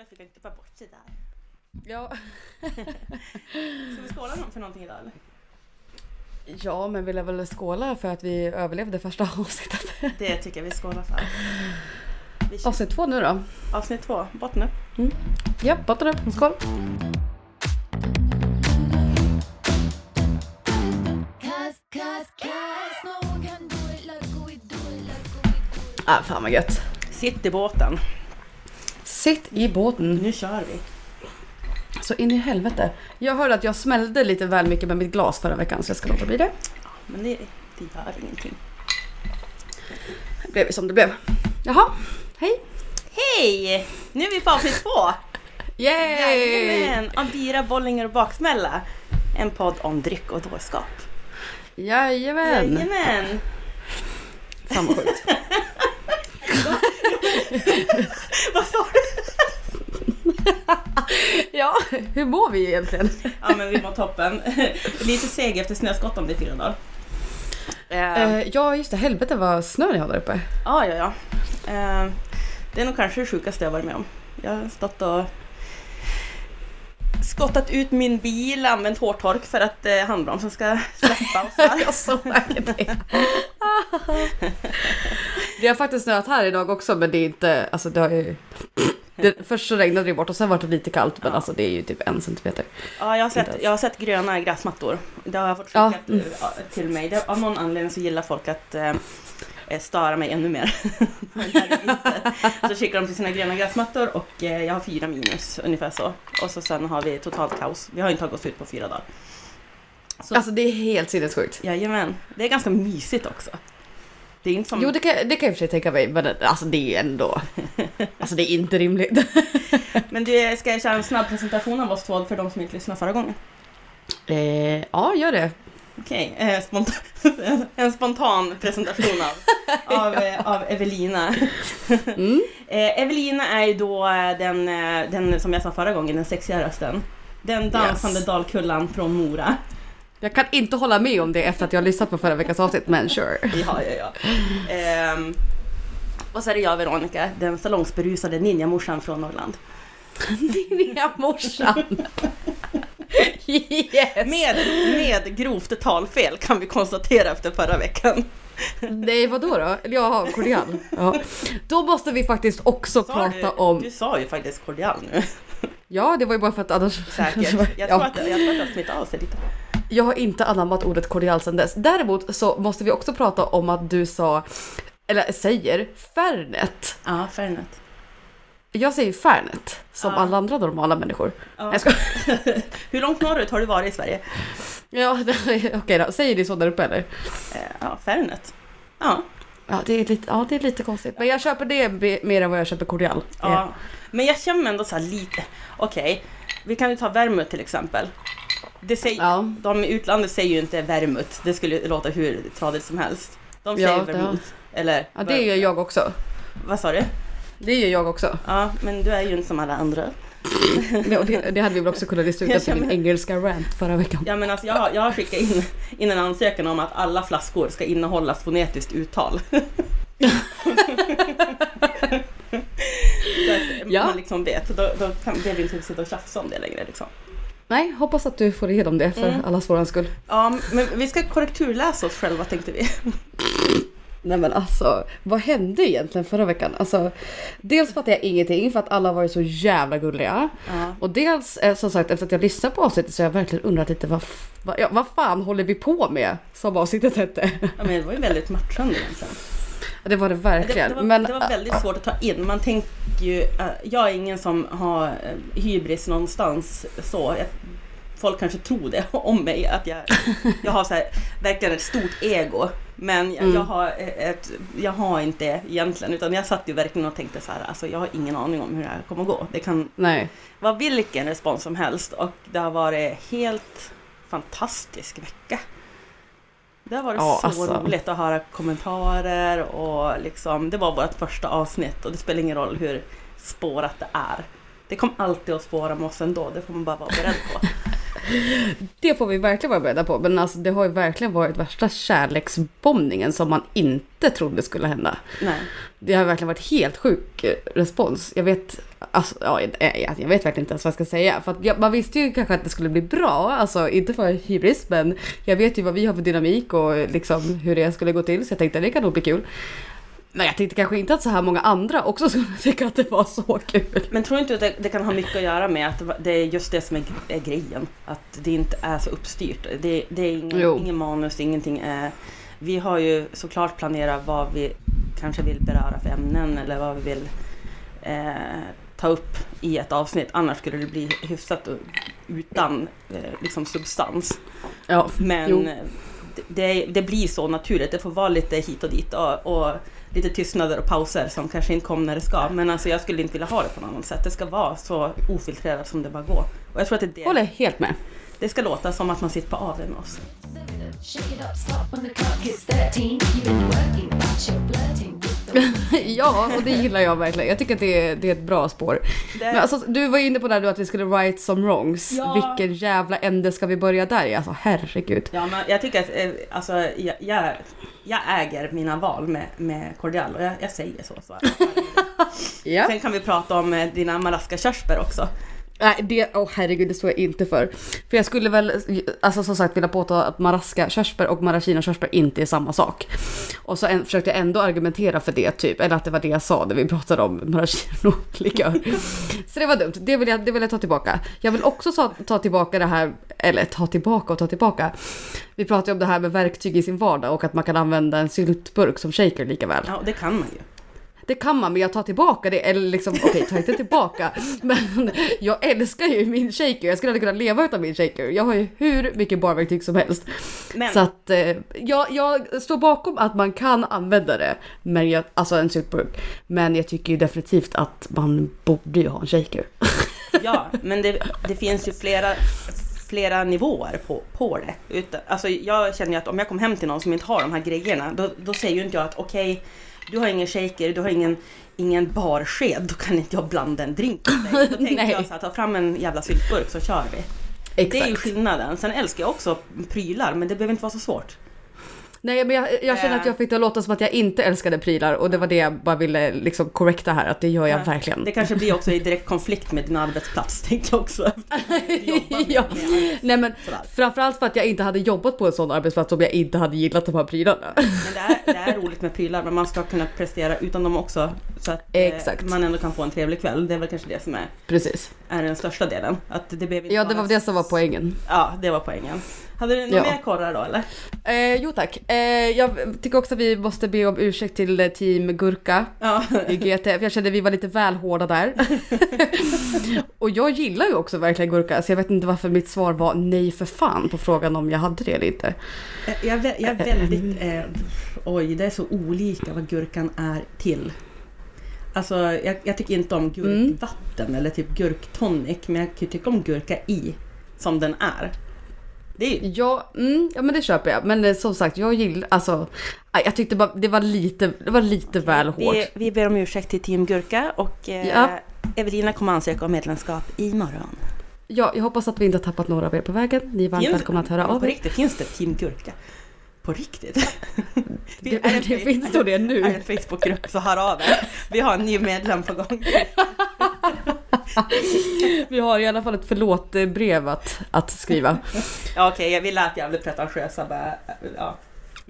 jag fick inte bara bort sig där. Ja. Ska vi skåla för någonting idag eller? Ja, men vi lär väl skåla för att vi överlevde första avsnittet. Det tycker jag vi skålar för. Avsnitt 2 nu då. Avsnitt 2, botten upp. Mm. Ja, botten upp. Skål. Ah, fan vad gött. Sitt i båten. Sitt i båten. Nu kör vi. Så in i helvete. Jag hörde att jag smällde lite väl mycket med mitt glas förra veckan, så jag ska låta bli det. Ja, men det gör ingenting. Det blev som det blev. Jaha, hej. Hej, nu är vi på avsnitt 2. Yay! Ambira Bollinger Boxman. En podd om dryck och dårskap. Jajamän. Jajamän. Fan vad sjukt. Vad sa du? Ja, hur mår vi egentligen? Ja, men vi mår toppen. Lite seg efter snöskott om det 4 dagar. Ja, just det. Helvete vad snö ni har där uppe. Ja. Det är nog kanske det sjukaste jag varit med om. Jag har stått och skottat ut min bil, använt hårtork för att handbromsen ska släppa och så här. Jag såg det. Det har faktiskt snöat här idag också, men det är inte... Alltså, det har ju... först så regnade det bort och sen var det lite kallt, men alltså det är ju typ 1 centimeter. Ja, jag har sett gröna gräsmattor. Det har jag fått skickat till mig. Det, av någon anledning så gillar folk att störa mig ännu mer. Så skickar de till sina gröna gräsmattor och jag har 4 minus ungefär så. Och så sen har vi totalt kaos. Vi har inte tagit oss ut på 4 dagar. Så, alltså det är helt sinnessjukt. Jajamän. Det är ganska mysigt också. Det är inte som... Jo, det kan jag för sig tänka mig, men alltså det är ändå... Alltså det är inte rimligt. Men du, ska jag köra en snabb presentation av oss två för de som inte lyssnade förra gången? Ja, gör det. Okej, en spontan presentation av Evelina. Mm. Evelina är ju då den, som jag sa förra gången, den sexiga rösten. Den dansande dalkullan från Mora. Jag kan inte hålla med om det efter att jag har lyssnat på förra veckans avsnitt, men sure. Ja. Och så är det jag, Veronica, den salongsberusade ninjamorsan från Norrland. Ninjamorsan? Yes! Med grovt talfel kan vi konstatera efter förra veckan. Nej, vadå? Jag har Kordian. Ja. Då måste vi faktiskt också prata om... Du sa ju faktiskt Kordian nu. Ja, det var ju bara för att annars... Säkert. Jag tror att jag smittar av sig lite. Jag har inte anammat ordet kordial sedan dess. Däremot så måste vi också prata om att du sa, eller säger, Färnet. Ja, Färnet. Jag säger Färnet, som alla andra normala människor. Ja. Jag ska... Hur långt norrut har du varit i Sverige? Ja, okej då. Säger ni så där uppe eller? Ja, Färnet. Ja. Ja, det är lite konstigt. Men jag köper det mer än vad jag köper kordial. Ja, men jag känner ändå så här lite... Okej, vi kan ju ta Värmut till exempel. Det säger, de i utlandet säger ju inte Värmut. Det skulle låta hur tradigt som helst. De säger Vermut. Eller det gör jag också. Vad sa du? Det gör jag också. Ja, men du är ju inte som alla andra. Ja, det hade vi väl också kunnat diskutera till min engelska rant förra veckan. Ja, men alltså, jag har skickat in en ansökan om att alla flaskor ska innehålla fonetiskt uttal. Så att man liksom vet. Då behöver vi inte sitta och tjafsa om det längre liksom. Nej, hoppas att du får igenom det för allas våran skull. Ja, men vi ska korrekturläsa oss själva, tänkte vi. Nej men alltså, vad hände egentligen förra veckan? Alltså, dels fattar jag ingenting för att alla var så jävla gulliga. Och dels, som sagt, efter att jag lyssnade på avsnittet så har jag verkligen undrat lite vad fan håller vi på med som avsnittet hette? Ja, men det var ju väldigt matchande egentligen. Det var det verkligen. Det var väldigt svårt att ta in. Man tänker ju, jag är ingen som har hybris någonstans så. Folk kanske tror det om mig att jag har så här, verkligen ett stort ego, men jag har inte egentligen, utan jag satt ju verkligen och tänkte så här, alltså jag har ingen aning om hur det här kommer att gå. Det kan vara vilken respons som helst och det har varit helt fantastisk vecka. Det var så roligt att höra kommentarer och liksom, det var vårt första avsnitt och det spelar ingen roll hur spårat det är. Det kommer alltid att spåra med oss ändå, det får man bara vara beredd på. Det får vi verkligen vara beredda på. Men alltså, det har ju verkligen varit värsta kärleksbombningen som man inte trodde skulle hända. Nej. Det har verkligen varit helt sjuk respons. Jag vet, alltså, ja, jag vet verkligen inte ens vad jag ska säga. För att man visste ju kanske att det skulle bli bra. Alltså inte för hybris, men jag vet ju vad vi har för dynamik och liksom hur det skulle gå till. Så jag tänkte att det kan nog bli kul. Nej, jag tänkte kanske inte att så här många andra också skulle tycka att det var så kul. Men tror inte att det kan ha mycket att göra med att det är just det som är grejen. Att det inte är så uppstyrt. Det är ingen manus, ingenting är... Vi har ju såklart planerat vad vi kanske vill beröra för ämnen eller vad vi vill ta upp i ett avsnitt. Annars skulle det bli hyfsat utan liksom substans. Ja, men... Jo. Det blir så naturligt. Det får vara lite hit och dit och lite tystnader och pauser som kanske inte kommer när det ska. Men alltså, jag skulle inte vilja ha det på något annat sätt. Det ska vara så ofiltrerat som det bara går. Och jag tror att det håller helt med. Det ska låta som att man sitter på AV med oss. Ja, och det gillar jag verkligen. Jag tycker att det är ett bra spår. Men alltså, du var inne på där att vi skulle right some wrongs. Ja. Vilken jävla ände ska vi börja där? Alltså, herregud. Ja, men jag tycker att alltså, jag äger mina val med Kordian och jag säger så. Ja. Sen kan vi prata om dina malaskakörsbär också. Nej, herregud, det står jag inte för. För jag skulle väl, alltså som sagt, vilja påta att maraska körsbär och maraschina körsbär inte är samma sak. Och så försökte jag ändå argumentera för det typ, eller att det var det jag sa när vi pratade om maraschino likör. Så det var dumt, det vill jag ta tillbaka. Jag vill också ta tillbaka det här, eller ta tillbaka. Vi pratade om det här med verktyg i sin vardag och att man kan använda en syltburk som shaker lika väl. Ja, det kan man ju. Det kan man, men jag tar tillbaka det. Eller liksom, okej, ta inte tillbaka. Men jag älskar ju min shaker. Jag skulle aldrig kunna leva utan min shaker. Jag har ju hur mycket barverktyg som helst. Men. Så att jag står bakom att man kan använda det. Men alltså en syltburk. Men jag tycker ju definitivt att man borde ju ha en shaker. Ja, men det finns ju flera nivåer på det. Utan, alltså, jag känner ju att om jag kom hem till någon som inte har de här grejerna. Då säger ju inte jag att okej, du har ingen shaker, du har ingen barsked, då kan inte jag blanda en drink med dig. Då tänkte jag så här, ta fram en jävla syltburk så kör vi. Exakt. Det är ju skillnaden. Sen älskar jag också prylar, men det behöver inte vara så svårt. Nej, men jag känner att jag fick det att låta som att jag inte älskade prylar, och det var det jag bara ville liksom korrekta här, att det gör jag verkligen. Det kanske blir också i direkt konflikt med din arbetsplats, tänker jag också. Ja. Nej, men framförallt för att jag inte hade jobbat på en sån arbetsplats om jag inte hade gillat de här prylarna. Men det är roligt med prylar, men man ska kunna prestera utan dem också, så att man ändå kan få en trevlig kväll. Det är väl kanske det som är den största delen. Att det behöver inte det var det som var poängen. Ja, det var poängen. Hade du någon mer korrar då, eller? Jo, tack. Jag tycker också att vi måste be om ursäkt till Team Gurka i GTF. Jag kände att vi var lite väl hårda där. Och jag gillar ju också verkligen Gurka, så jag vet inte varför mitt svar var nej för fan på frågan om jag hade det eller inte. Jag är väldigt... oj, det är så olika vad Gurkan är till. Alltså, jag tycker inte om gurkvatten eller typ gurktonic, men jag tycker om Gurka i som den är. Ja, men det köper jag. Men som sagt, jag gillar, alltså, jag tyckte bara, det var lite väl hårt. Vi ber om ursäkt till Team Gurka, och Evelina kommer ansöka om medlemskap imorgon. Ja, jag hoppas att vi inte har tappat några av er på vägen. Ni är varmt välkomna att höra av er. På riktigt, finns det Team Gurka? På riktigt? Det finns då det nu. Är en Facebookgrupp, så hör av er. Vi har en ny medlem på gång. Vi har i alla fall ett förlåtbrev att skriva. Ja, okej, jag ville att jag blev pretentiösa.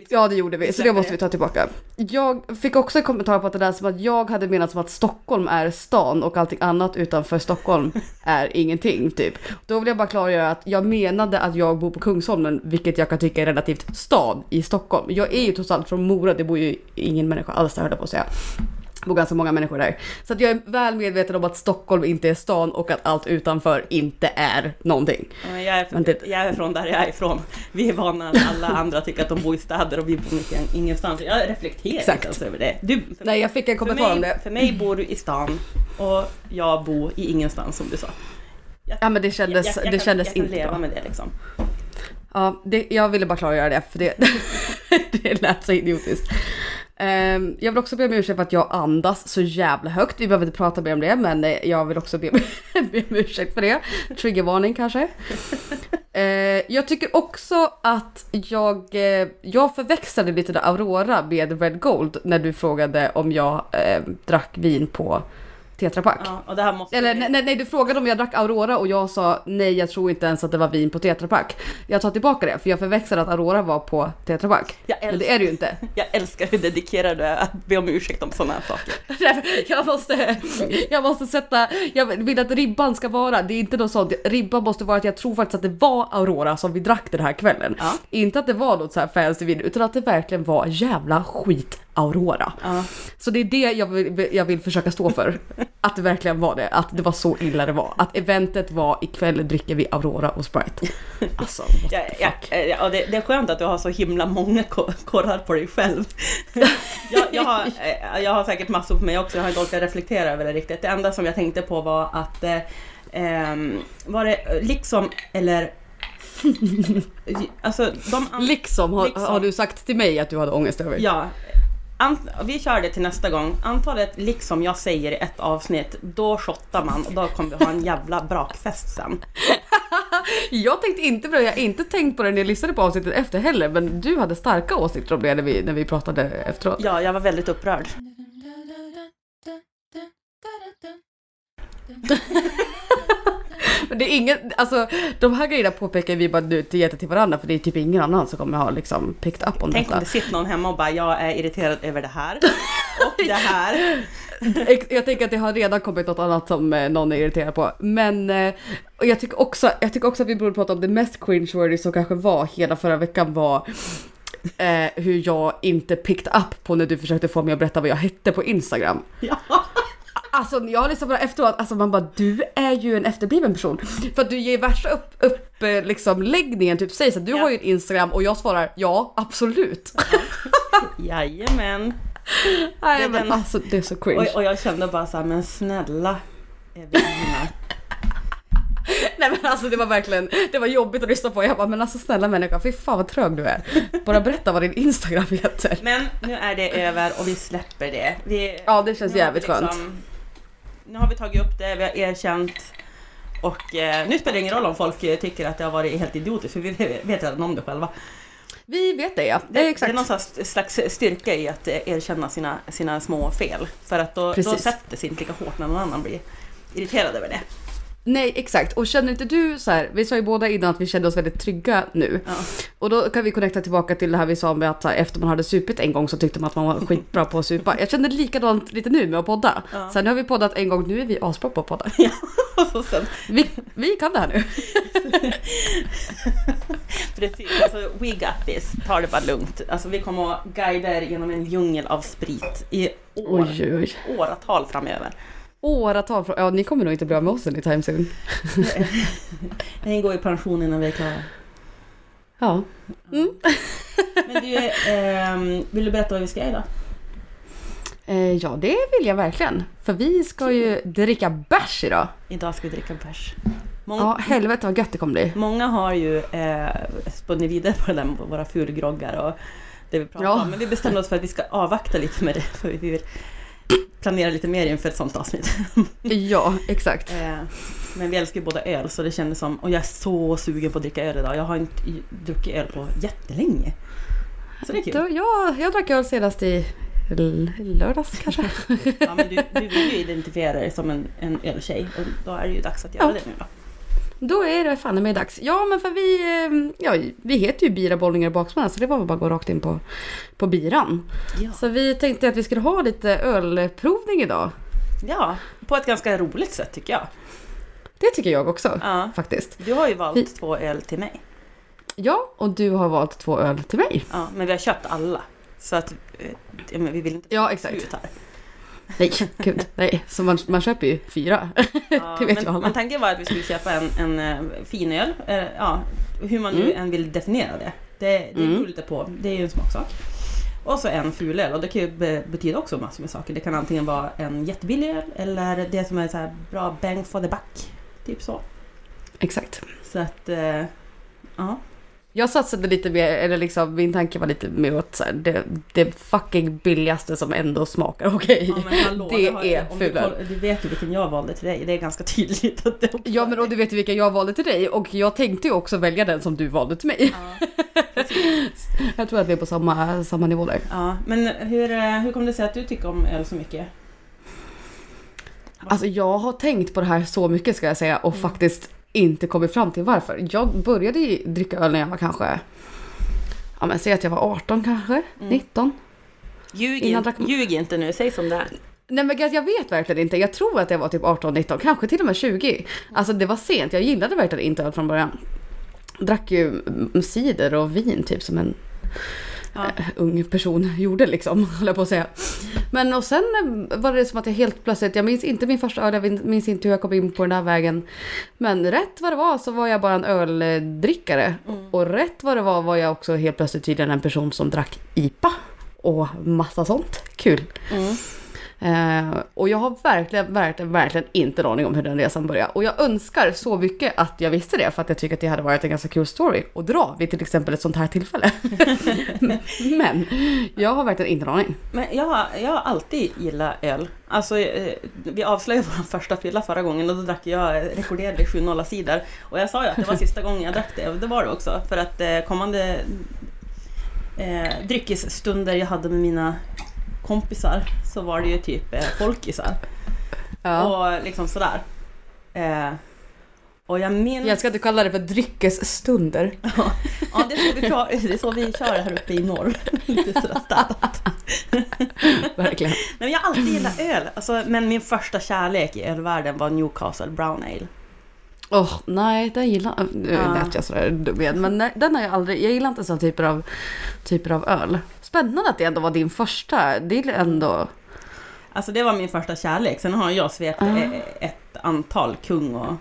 Ja, det gjorde vi, så det måste vi ta tillbaka. Jag fick också en kommentar på att det där som att jag hade menat som att Stockholm är stan och allting annat utanför Stockholm är ingenting, typ. Då vill jag bara klargöra att jag menade att jag bor på Kungsholmen, vilket jag kan tycka är relativt stad i Stockholm. Jag är ju totalt från Mora, det bor ju ingen människa alls där, höll jag på att säga. Det bor ganska många människor där. Så att jag är väl medveten om att Stockholm inte är stan och att allt utanför inte är någonting. Jag är från där jag är ifrån. Vi är vana att alla andra tycker att de bor i städer och vi bor ingenstans. Jag reflekterar alltså över det. Nej, jag fick en kommentar om det. För mig bor du i stan och jag bor i ingenstans, som du sa. Ja, men det kändes inte bra. Jag kan inte leva med det liksom. Ja, jag ville bara klargöra det, för det lät så idiotiskt. Jag vill också be om ursäkt för att jag andas så jävla högt. Vi behöver inte prata mer om det, men jag vill också be om ursäkt för det. Triggervarning kanske. Jag tycker också att jag förväxlade lite där Aurora med Red Gold när du frågade om jag drack vin på Tetra Pak. Ja, och det här måste eller nej, du frågade om jag drack Aurora och jag sa nej, jag tror inte ens att det var vin på Tetra Pak. Jag tar tillbaka det, för jag förväxlade att Aurora var på Tetra Pak. Men det är det ju inte. Jag älskar hur dedikerad du är att be om ursäkt om sådana här saker. Jag måste sätta, jag vill att ribban ska vara, det är inte något sånt, ribban måste vara att jag tror faktiskt att det var Aurora som vi drack den här kvällen. Ja. Inte att det var något så här fancy vin, utan att det verkligen var jävla skit Aurora. Så det är det jag vill försöka stå för. Att det verkligen var det. Att det var så illa det var. Att eventet var ikväll dricker vi Aurora och Sprite. Alltså, what the fuck? Ja, det är skönt att du har så himla många korrar på dig själv. jag har säkert massor på mig också. Jag har inte orkat reflektera över det riktigt. Det enda som jag tänkte på var att var det liksom eller alltså de har du sagt till mig att du hade ångest över? Ja. Vi kör det till nästa gång. Antalet liksom jag säger i ett avsnitt, då shottar man och då kommer vi ha en jävla brakfest sen. Jag har inte tänkt på det när jag lyssnade på avsnittet efter heller, men du hade starka åsikter om det när vi pratade efteråt. Ja, jag var väldigt upprörd. Men det är ingen, alltså de här grejerna påpekar vi bara nu till varandra, för det är typ ingen annan som kommer ha liksom picked up om. Tänk detta. Tänk om det sitter någon hemma och bara, jag är irriterad över det här och det här. Jag tänker att det har redan kommit något annat som någon är irriterad på. Men och jag tycker också att vi borde prata om det mest cringe-worthy som kanske var hela förra veckan var hur jag inte picked up på när du försökte få mig att berätta vad jag hette på Instagram. Ja. Alltså jag har liksom bara efteråt, alltså man bara, du är ju en efterbliven person. För att du ger värsta upp liksom läggningen, typ säger så att du har ju en Instagram och jag svarar, ja, absolut. Jajamän. Jajamän, alltså det är så cringe. Och jag kände bara så här, men snälla Evelina. Nej men alltså det var verkligen, det var jobbigt att lyssna på. Jag bara, men alltså snälla människa, fy fan vad trög du är. Bara berätta vad din Instagram heter. Men nu är det över och vi släpper det. Ja, det känns jävligt skönt. Nu har vi tagit upp det, vi har erkänt. Och nu spelar det ingen roll om folk tycker att det har varit helt idiotiskt, för vi vet redan om det själva. Vi vet det, ja. Det är exakt. Det är någon slags styrka i att erkänna sina små fel. För att då sätter sig inte lika hårt när någon annan blir irriterad över det. Nej, exakt. Och känner inte du så här, vi sa ju båda innan att vi kände oss väldigt trygga nu. Ja. Och då kan vi connecta tillbaka till det här vi sa med att här, efter man hade supit en gång så tyckte man att man var skitbra på att supa. Jag kände likadant lite nu med att podda. Ja. Sen har vi poddat en gång, nu är vi asbra på att podda. Ja, och sen. Vi kan det här nu. Precis, alltså we got this. Ta det bara lugnt. Alltså vi kommer att guida er genom en djungel av sprit i åratal framöver. Ja, ni kommer nog inte bli av med oss anytime soon. Ni går i pension innan vi är klara. Ja. Mm. Men du, vill du berätta vad vi ska göra idag? Ja, det vill jag verkligen. För vi ska ju dricka bärs idag. Idag ska vi dricka bärs. Ja, helvete vad gött det kommer bli. Många har ju spunnit vidare på den där, våra fulgroggar och det vi pratar om. Men vi bestämde oss för att vi ska avvakta lite med det, för vi vill planera lite mer inför ett sånt avsnitt. Ja, exakt. Men vi älskar ju båda öl, så det kändes som, och jag är så sugen på att dricka öl idag. Jag har inte druckit öl på jättelänge. Så det är kul. Jag drack öl senast i lördags kanske. Ja, men du vill ju identifiera dig som en öltjej, och då är det ju dags att göra det nu då. Då är det fan med dags. Ja, men för vi heter ju Bira Bollinger Boxman, så det var väl bara att gå rakt in på biran. Ja. Så vi tänkte att vi skulle ha lite ölprovning idag. Ja, på ett ganska roligt sätt tycker jag. Det tycker jag också, faktiskt. Du har ju valt två öl till mig. Ja, och du har valt två öl till mig. Ja, men vi har köpt alla. Så att vi vill inte exakt. Här. Nej, gud, nej. Så man köper ju fyra. Ja, det vet jag. Men tanken var att vi skulle köpa en fin öl. Ja, hur man nu än vill definiera det. Det beror lite på. Det är ju en smaksak. Och så en ful öl. Och det kan ju betyda också massor med saker. Det kan antingen vara en jättebillig öl eller det som är så här bra bang for the buck. Typ så. Exakt. Så att, ja. Jag satsade lite mer, eller liksom min tanke var lite mer åt så här, det fucking billigaste som ändå smakar okej. Okay. Ja, det är fulare. Du vet ju vilken jag valde till dig, det är ganska tydligt att det. Ja, men och du vet ju vilken jag valde till dig, och jag tänkte ju också välja den som du valde till mig. Ja. Jag tror att vi är på samma nivå där. Ja, men hur kommer det sig att du tycker om öl så mycket? Alltså jag har tänkt på det här så mycket, ska jag säga, och faktiskt inte kommit fram till varför. Jag började ju dricka öl när jag var kanske, ja men säg att jag var 18 kanske, 19. Ljug inte nu, säg som det är. Nej men jag vet verkligen inte, jag tror att jag var typ 18, 19, kanske till och med 20. Alltså det var sent, jag gillade verkligen inte öl från början. Drack ju cider och vin typ som en ung person gjorde liksom, höll jag på att säga. Men och sen var det som att jag helt plötsligt, jag minns inte min första öl, jag minns inte hur jag kom in på den här vägen. Men rätt vad det var så var jag bara en öldrickare. Och rätt vad det var jag också helt plötsligt tydligen en person som drack IPA och massa sånt. Kul. Och jag har verkligen inte aning om hur den resan började. Och jag önskar så mycket att jag visste det, för att jag tycker att det hade varit en ganska kul story och dra vid till exempel ett sånt här tillfälle. Men jag har verkligen inte aning. Men jag har alltid gillat öl. Alltså vi avslöjade vår första fylla förra gången, och då drack jag, rekorderade 7-0 sidor. Och jag sa ju att det var sista gången jag drack det, och det var det också. För att kommande dryckesstunder jag hade med mina kompisar, så var det ju typ folkisar. Ja. Och liksom sådär. Och jag minns... Jag ska inte kalla det för dryckesstunder. Ja, det är så vi kör här uppe i norr. Lite sådär städat. Verkligen. Men jag har alltid gillat öl. Alltså, men min första kärlek i ölvärlden var Newcastle Brown Ale. Åh, nej, den gillar... Nu lät jag sådär dum igen. Men nej, den har jag aldrig... Jag gillar inte sådana typer av öl. Spännande att det ändå var din första. Det är ändå... Alltså det var min första kärlek. Sen har jag svept ett antal Kung och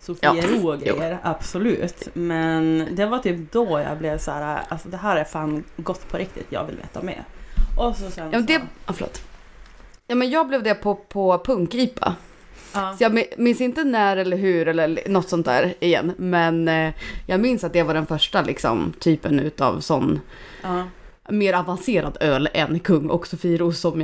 Sofiero och grejer. Absolut. Men det var typ då jag blev så här, alltså det här är fan gott på riktigt. Jag vill veta mer. Och så sen det... Ja, men jag blev det på Punk IPA. Så jag minns inte när eller hur eller något sånt där igen. Men jag minns att det var den första liksom, typen utav sån... mer avancerad öl än Kung och Sofiero som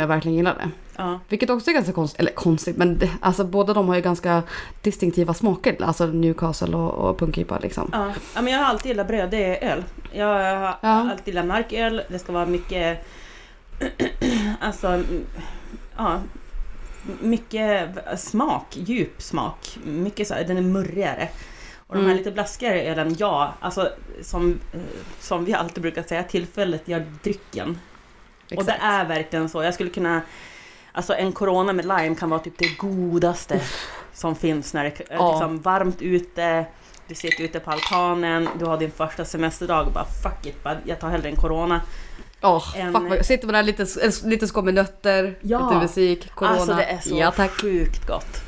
jag verkligen gillade. Ja. Vilket också är ganska konstigt, men det, alltså båda de har ju ganska distinktiva smaker, alltså Newcastle och Punk IPA liksom. Ja. Ja, men jag har alltid gillat bröd, det är öl. Jag har alltid gillat märköl, det ska vara mycket alltså mycket smak, djup smak, mycket så här, den är murrigare. Och de här lite blaskigare ölen, alltså som vi alltid brukar säga, tillfället gör drycken. Exakt. Och det är verkligen så. Jag skulle kunna, alltså en corona med lime kan vara typ det godaste som finns när det är liksom varmt ute. Du sitter ute på altanen, du har din första semesterdag och bara fuck it, jag tar hellre en corona. Sitter man där lite skål med nötter, lite musik, corona. Alltså det är så sjukt gott.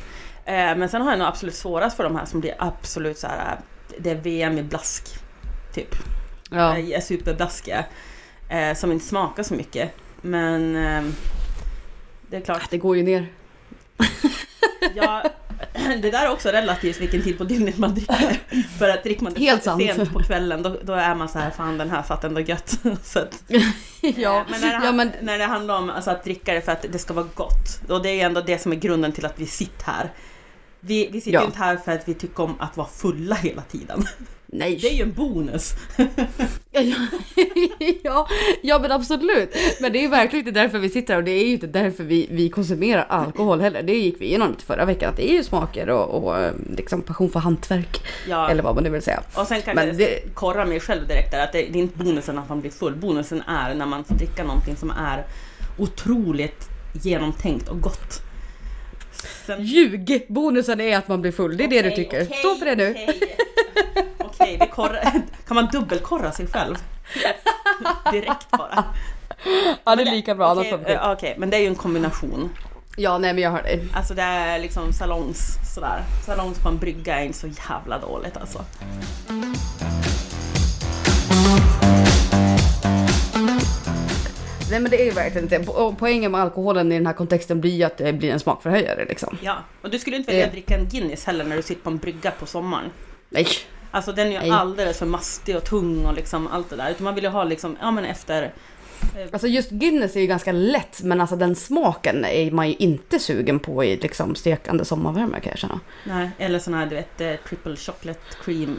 Men sen har jag nog absolut svårast för de här som blir absolut så här, det är VM i blask typ. Ja. Är superblaskiga som inte smakar så mycket. Men det är klart, det går ju ner. Ja, det där är också relativt vilken tid på dygnet man dricker. För att dricker man det sent på kvällen, då är man så här, fan den här satt ändå gött. Så att, men när det handlar om alltså, att dricka det för att det ska vara gott. Och det är ändå det som är grunden till att vi sitter här. Vi sitter inte här för att vi tycker om att vara fulla hela tiden. Nej. Det är ju en bonus. Ja, men absolut. Men det är ju verkligen inte därför vi sitter här, och det är ju inte därför vi konsumerar alkohol heller. Det gick vi igenom förra veckan, att det är ju smaker och liksom passion för hantverk, eller vad man nu vill säga. Och sen kan jag korra mig själv direkt där, att det är inte bonusen att man blir full. Bonusen är när man får dricka någonting som är otroligt genomtänkt och gott. Ljug! Bonusen är att man blir full. Det är det du tycker. Stå för det nu. Okej, kan man dubbelkorra sig själv? Direkt bara. Ja, det är lika bra. Okej, men det är ju en kombination. Ja, nej men jag hör dig. Alltså det är liksom salongs på en brygga är inte så jävla dåligt alltså. Nej, men det är ju verkligen inte. Poängen med alkoholen i den här kontexten blir ju att det blir en smakförhöjare liksom. Ja, och du skulle inte vilja dricka en Guinness heller när du sitter på en brygga på sommaren. Nej, Alltså den är ju alldeles för mastig och tung och liksom allt det där. Utan man vill ju ha liksom, ja men efter... Alltså just Guinness är ju ganska lätt, men alltså den smaken är man ju inte sugen på i liksom stekande sommarvärme, kan jag känna. Nej, eller sån här, du vet, triple chocolate cream.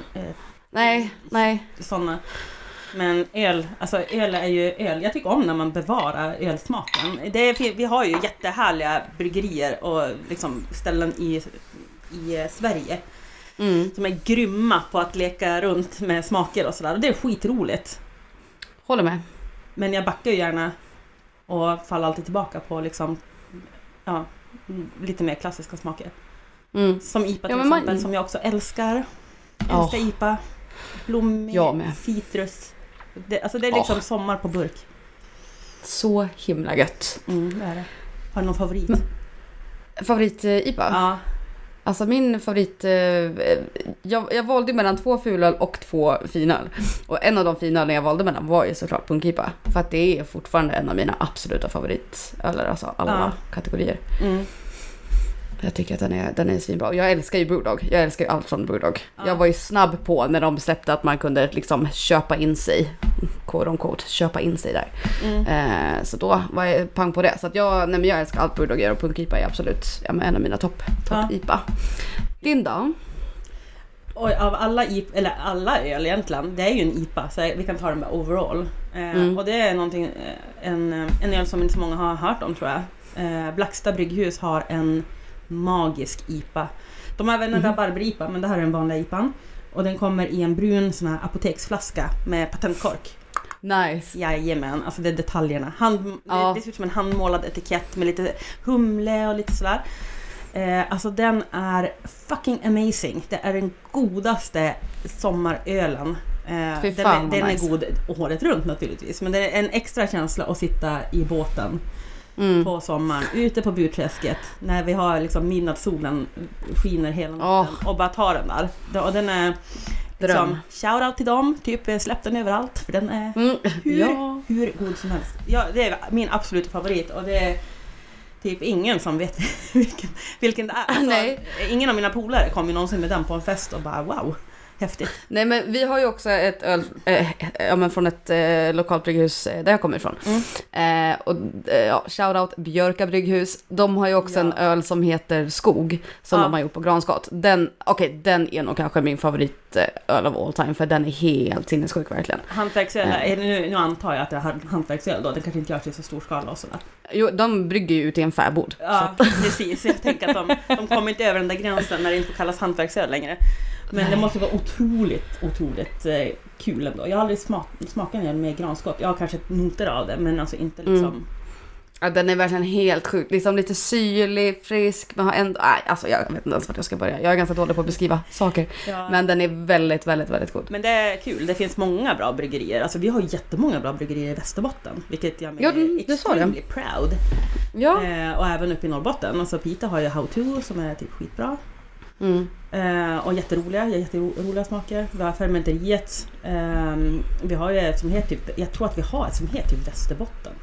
Nej. Såna. Men öl, alltså öl är ju öl. Jag tycker om när man bevarar ölsmaken. Vi har ju jättehärliga bryggerier och liksom ställen i Sverige. Mm. Som är grymma på att leka runt med smaker och sådär. Och det är skitroligt. Håller med. Men jag backar ju gärna och faller alltid tillbaka på liksom, ja, lite mer klassiska smaker. Mm. Som IPA till exempel, som jag också älskar. Jag älskar IPA. Blommig, citrus. Det, alltså det är liksom sommar på burk. Så himla gött. Mm, det är det. Har du någon favorit? Favorit IPA? Ja. Alltså min favorit... Jag valde mellan 2 fulöl och 2 finöl. Och en av de finölen jag valde mellan var ju såklart Punk IPA. För att det är fortfarande en av mina absoluta favoritöler. Alltså alla kategorier. Mm. Jag tycker att den är svinbra. Jag älskar ju Brewdog. Jag älskar ju allt från Brewdog. Ja. Jag var ju snabb på när de släppte att man kunde liksom köpa in sig. Quote on quote, köpa in sig där. Mm. Så då var jag pang på det. Så att jag älskar allt Brewdog gör, och Punk IPA är absolut en av mina topp IPA. Din då? Och av alla IPA, eller alla öl egentligen, det är ju en IPA. Så vi kan ta den med overall. Och det är någonting, en öl som inte så många har hört om, tror jag. Blacksta Brygghus har en magisk IPA. De har även en Barbr IPA, men det här är en vanlig IPA. Och den kommer i en brun sån här apoteksflaska med patentkork. Nice. Jajamän, alltså det är detaljerna. Det ser ut som en handmålad etikett med lite humle och lite sådär. Alltså den är fucking amazing. Det är den godaste sommarölen. Den är god året runt naturligtvis. Men det är en extra känsla att sitta i båten. Mm. På sommaren, ute på Burträsket, när vi har liksom midnattssolen skiner hela natten och bara tar den där. Och den är liksom, shoutout till dem, typ släpp den överallt, för den är hur god som helst. Ja, det är min absoluta favorit, och det är typ ingen som vet vilken det är. Nej. Ingen av mina polare kom ju någonsin med den på en fest och bara wow. Häftigt. Nej, men vi har ju också ett öl från ett lokalt brygghus där jag kommer ifrån. Mm. Shoutout Björka brygghus. De har ju också en öl som heter Skog, som de har gjort på Granskott. Den är nog kanske min favoritöl av all time, för den är helt sinnessjuk verkligen. Hantverksöl, nu antar jag att det är hantverksöl då. Den kanske inte görs i så stor skala och sådär. Jo, de brygger ju ut i en färbod. Ja, precis. Jag tänker att de kommer inte över den där gränsen när det inte kallas hantverksöl längre. Men det måste vara otroligt kul ändå. Jag har aldrig smakat den med granskott. Jag har kanske noter av det, men alltså inte liksom... Mm. Ja, den är verkligen helt sjuk. Liksom lite syrlig, frisk. Man har ändå... Nej, alltså jag vet inte ens vart jag ska börja. Jag är ganska dålig på att beskriva saker. Ja. Men den är väldigt, väldigt, väldigt god. Men det är kul. Det finns många bra bryggerier. Alltså vi har jättemånga bra bryggerier i Västerbotten. Vilket jag är extremt proud. Ja. Och även uppe i Norrbotten. Alltså Pita har ju How To som är typ skitbra. Mm. Och jätteroliga smaker. Vi har fermenteriet. Vi har ju ett som heter typ, jag tror att vi har ett som heter typ Västerbotten.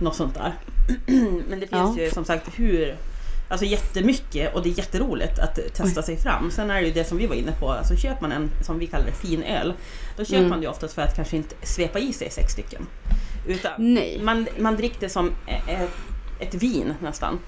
Något sånt där. Men det finns ju som sagt alltså jättemycket, och det är jätteroligt att testa sig fram. Sen är det ju det som vi var inne på, alltså köper man en som vi kallar det fin öl, då köper man det oftast för att kanske inte svepa i sig 6 stycken. Utan man dricker det som ett vin nästan.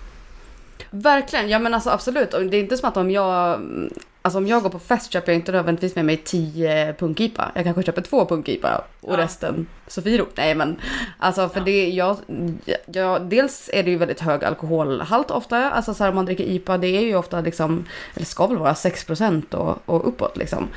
Verkligen, ja men alltså absolut. Det är inte som att om jag går på fest köper jag inte nödvändigtvis med mig 10 punkipa. Jag kanske köper 2 punkipa och resten Sofiero. Nej men alltså för det dels är det ju väldigt hög alkoholhalt ofta. Alltså så här, om man dricker IPA, det är ju ofta liksom, eller ska väl vara 6% och uppåt liksom.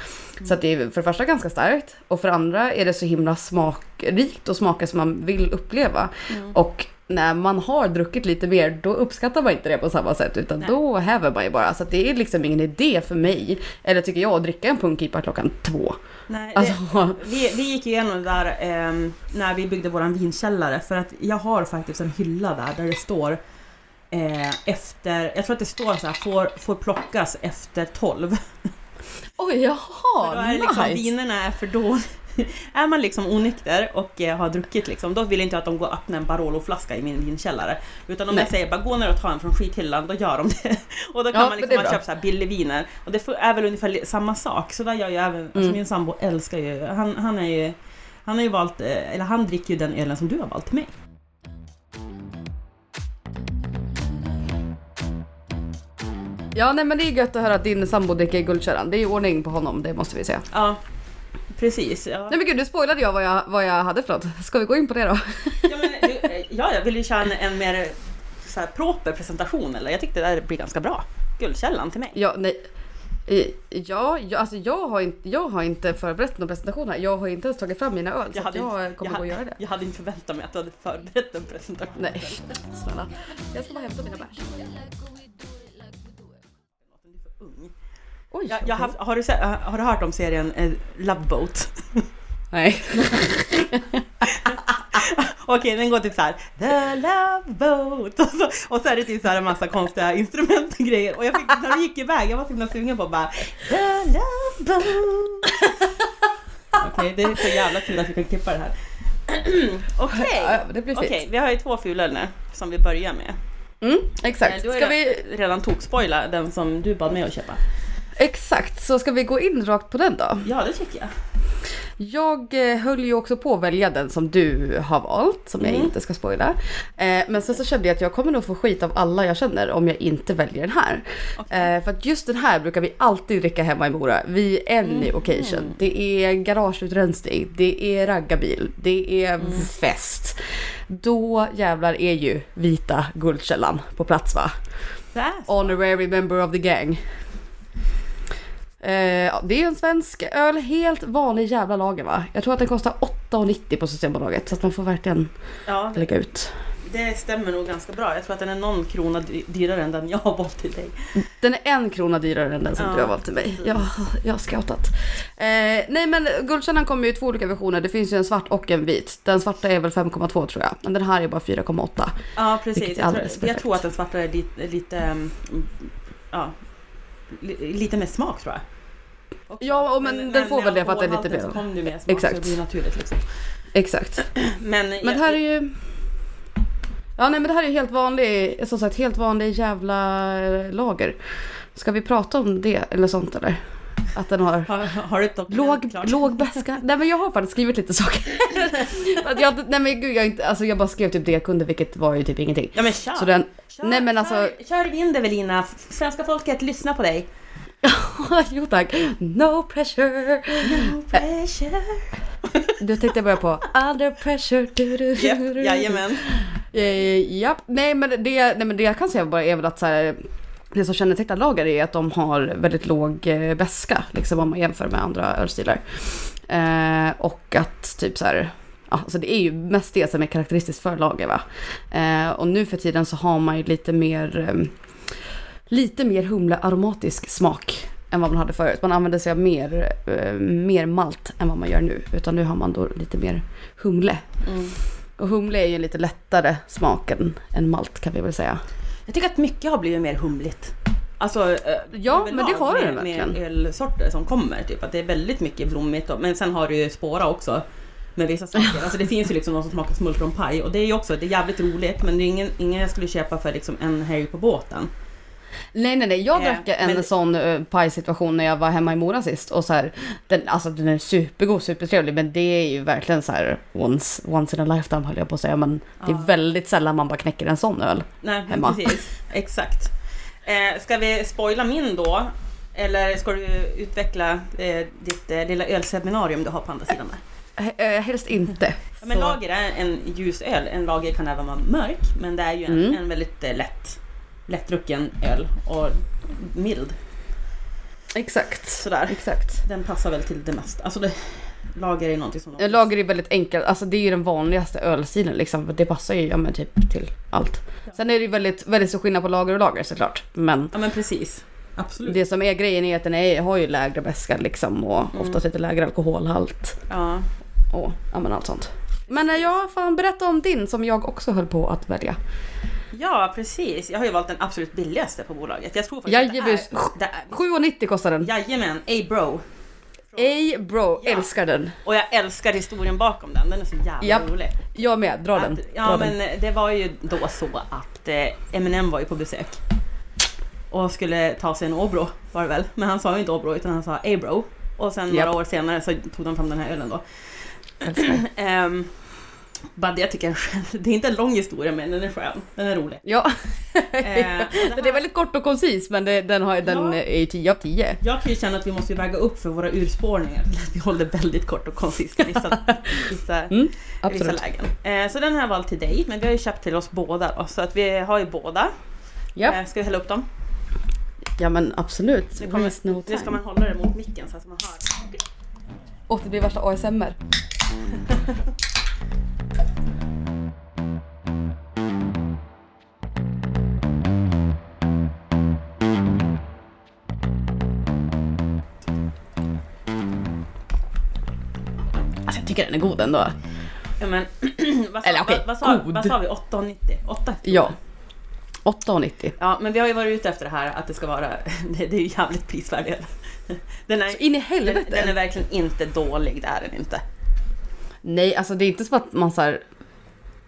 Så att det är för det första ganska starkt, och för andra är det så himla smakrikt och smaker som man vill uppleva. Och när man har druckit lite mer, då uppskattar man inte det på samma sätt, utan då häver man ju bara. Så att det är liksom ingen idé för mig, eller tycker jag, att dricka en punkipa klockan 2. Nej, alltså. Vi gick igenom det där när vi byggde våran vinkällare, för att jag har faktiskt en hylla där det står efter, jag tror att det står så här, får plockas efter 12. Oj, jaha, för då är liksom, vinerna är för dåligt. Är man liksom onykter och har druckit liksom, då vill jag inte att de går och öppnar en Barolo-flaska i min vinkällare. Utan om jag säger bara gå ner och ta en från skithyllan, då gör de det. Och då kan man liksom köpa så här billig viner. Och det är väl ungefär samma sak. Så där gör jag även, alltså min sambo älskar ju, han har ju valt, eller han dricker ju den ölen som du har valt till mig. Ja, nej, men det är gött att höra att din sambo dricker Guldkällan. Det är ju ordning på honom, det måste vi säga. Ja, precis. Ja. Nej men gud, nu spoilade jag vad jag hade för något. Ska vi gå in på det då? Ja, men, jag vill ju köra en mer så här, proper presentation. Eller? Jag tyckte det där blir ganska bra. Guldkällan till mig. Ja, nej. Ja, alltså jag har inte förberett någon presentation här. Jag har inte ens tagit fram mina öl. Så jag kommer att göra det. Jag hade inte förväntat mig att du hade förberett en presentation. Nej, snälla. Jag ska bara hämta mina bärs. Oj, jag har du hört om serien Love Boat? Nej. Okej, den går typ så här: The Love Boat. Och så är det typ så här en massa konstiga instrument och grejer. Och jag fick, när vi gick iväg, jag var typ sugen på bara The Love Boat. Okej, det är så jävla kul att vi kan klippa det här. Okej, vi har ju två fulöl nu som vi börjar med. Mm, exakt. Ska vi redan tokspoila den som du bad mig att köpa? Exakt, så ska vi gå in rakt på den då? Ja, det tycker jag. Jag höll ju också på att välja den som du har valt, som jag inte ska spoila. Men sen så kände jag att jag kommer nog få skit av alla jag känner om jag inte väljer den här. Okay. För att just den här brukar vi alltid dricka hemma i Mora. Vid any occasion. Det är garageutrensning, det är raggabil, det är fest. Då jävlar är ju vita Guldkällan på plats, va? Honorary member of the gang. Det är en svensk öl, helt vanlig jävla lager, va? Jag tror att den kostar 8,90 på Systembolaget, så att man får verkligen lägga ut. Det stämmer nog ganska bra. Jag tror att den är någon krona dyrare än den jag har valt till dig. Den är 1 krona dyrare än den som du har valt till mig. Jag har scoutat. Nej, men Guldkällan kommer ju i två olika versioner. Det finns ju en svart och en vit. Den svarta är väl 5,2 tror jag. Men den här är bara 4,8. Ja, precis. Jag tror att den svarta är lite mer smak, tror jag. Också. Ja, och men den får väl det för att det är lite bättre. Kom du med smak, exakt. Så det blir naturligt liksom. Exakt. men det här är ju... Ja, nej, men det här är ju helt vanlig jävla lager. Ska vi prata om det eller sånt eller? Att den har låg bäska. Nej, men jag har faktiskt skrivit lite saker. Att jag bara skrev typ det jag kunde, vilket var ju typ ingenting. Ja, men kör. Så den, nej men alltså kör in det, Evelina. Svenska folket lyssnar på dig. Jo tack. No pressure. No pressure. Du tänkte börja på under pressure. Jajamän. Japp. Nej men det jag kan säga bara är väl att så här, det som kännetecknar lager är att de har väldigt låg väska liksom, om man jämför med andra ölstilar. Och att typ så här, alltså det är ju mest det som är karaktäristiskt för lager, va. Och nu för tiden så har man ju lite mer humlearomatisk smak än vad man hade förut. Man använder sig av mer malt än vad man gör nu. Utan nu har man då lite mer humle. Mm. Och humle är ju lite lättare smaken än malt, kan vi väl säga. Jag tycker att mycket har blivit mer humligt. Alltså, ja, men det har det verkligen. Med ölsorter som kommer, typ. Att det är väldigt mycket blommigt. Men sen har det ju spåra också med vissa saker. Alltså det finns ju liksom någon som smakar smultronpaj. Och det är ju också, det är jävligt roligt. Men det är ingen jag skulle köpa för liksom en helg på båten. Nej. Jag drack en sån pajsituation när jag var hemma i Mora sist. Och så här, den är supergod, supertrevlig. Men det är ju verkligen så här once in a lifetime, höll jag på att säga. Men det är väldigt sällan man bara knäcker en sån öl. Nej, hemma. Precis. Exakt. Ska vi spoila min då? Eller ska du utveckla ditt lilla ölseminarium du har på andra sidan där? Helst inte. Ja, men lager är en ljus öl. En lager kan även vara mörk. Men det är ju en väldigt lättdrucken öl och mild. Exakt. Sådär. Exakt. Den passar väl till det mesta. Alltså lager är någonting som... Lager är väldigt enkelt. Alltså det är ju den vanligaste ölstilen liksom. Det passar ju typ till allt. Ja. Sen är det ju väldigt, väldigt så skillnad på lager och lager såklart. Men... Ja men precis. Absolut. Det som är grejen är att den har ju lägre väska liksom. Och oftast lite lägre alkoholhalt. Ja. Och allt sånt. Men jag fan berätta om din som jag också höll på att välja. Ja, precis. Jag har ju valt den absolut billigaste på bolaget. Jag tror faktiskt att det är 7,90 kostar den. Jajamän, Åbro. Ej bro, ja. Älskar den. Och jag älskar historien bakom den. Den är så jävla rolig. Jag med, dra den. Ja, men det var ju då så att Eminem var ju på besök och skulle ta sig en Åbro, var det väl. Men han sa ju inte Åbro, utan han sa ej bro. Och sen några år senare så tog de fram den här ölen då. Bara jag tycker det är inte en lång historia, men den är skön, den är rolig. Ja, det är väldigt kort och koncis, men den är ju 10 av 10. Jag kan ju känna att vi måste väga upp för våra urspårningar. Vi håller väldigt kort och koncist i vissa lägen. Så den här var till dig, men vi har ju köpt till oss båda då, så att vi har ju båda. Ska vi hälla upp dem? Ja, men absolut. Nu ska man hålla det mot micken så att man hör. Åh, det blir värsta ASMR. Alltså jag tycker den är god ändå. Ja, men vad sa vi? 8,90? 8? Ja. 8,90. Ja, men vi har ju varit ute efter det här att det ska vara, det är ju jävligt prisvärdigt. In i helvete. Den är verkligen inte dålig, det är den inte. Nej, alltså det är inte så att man så här,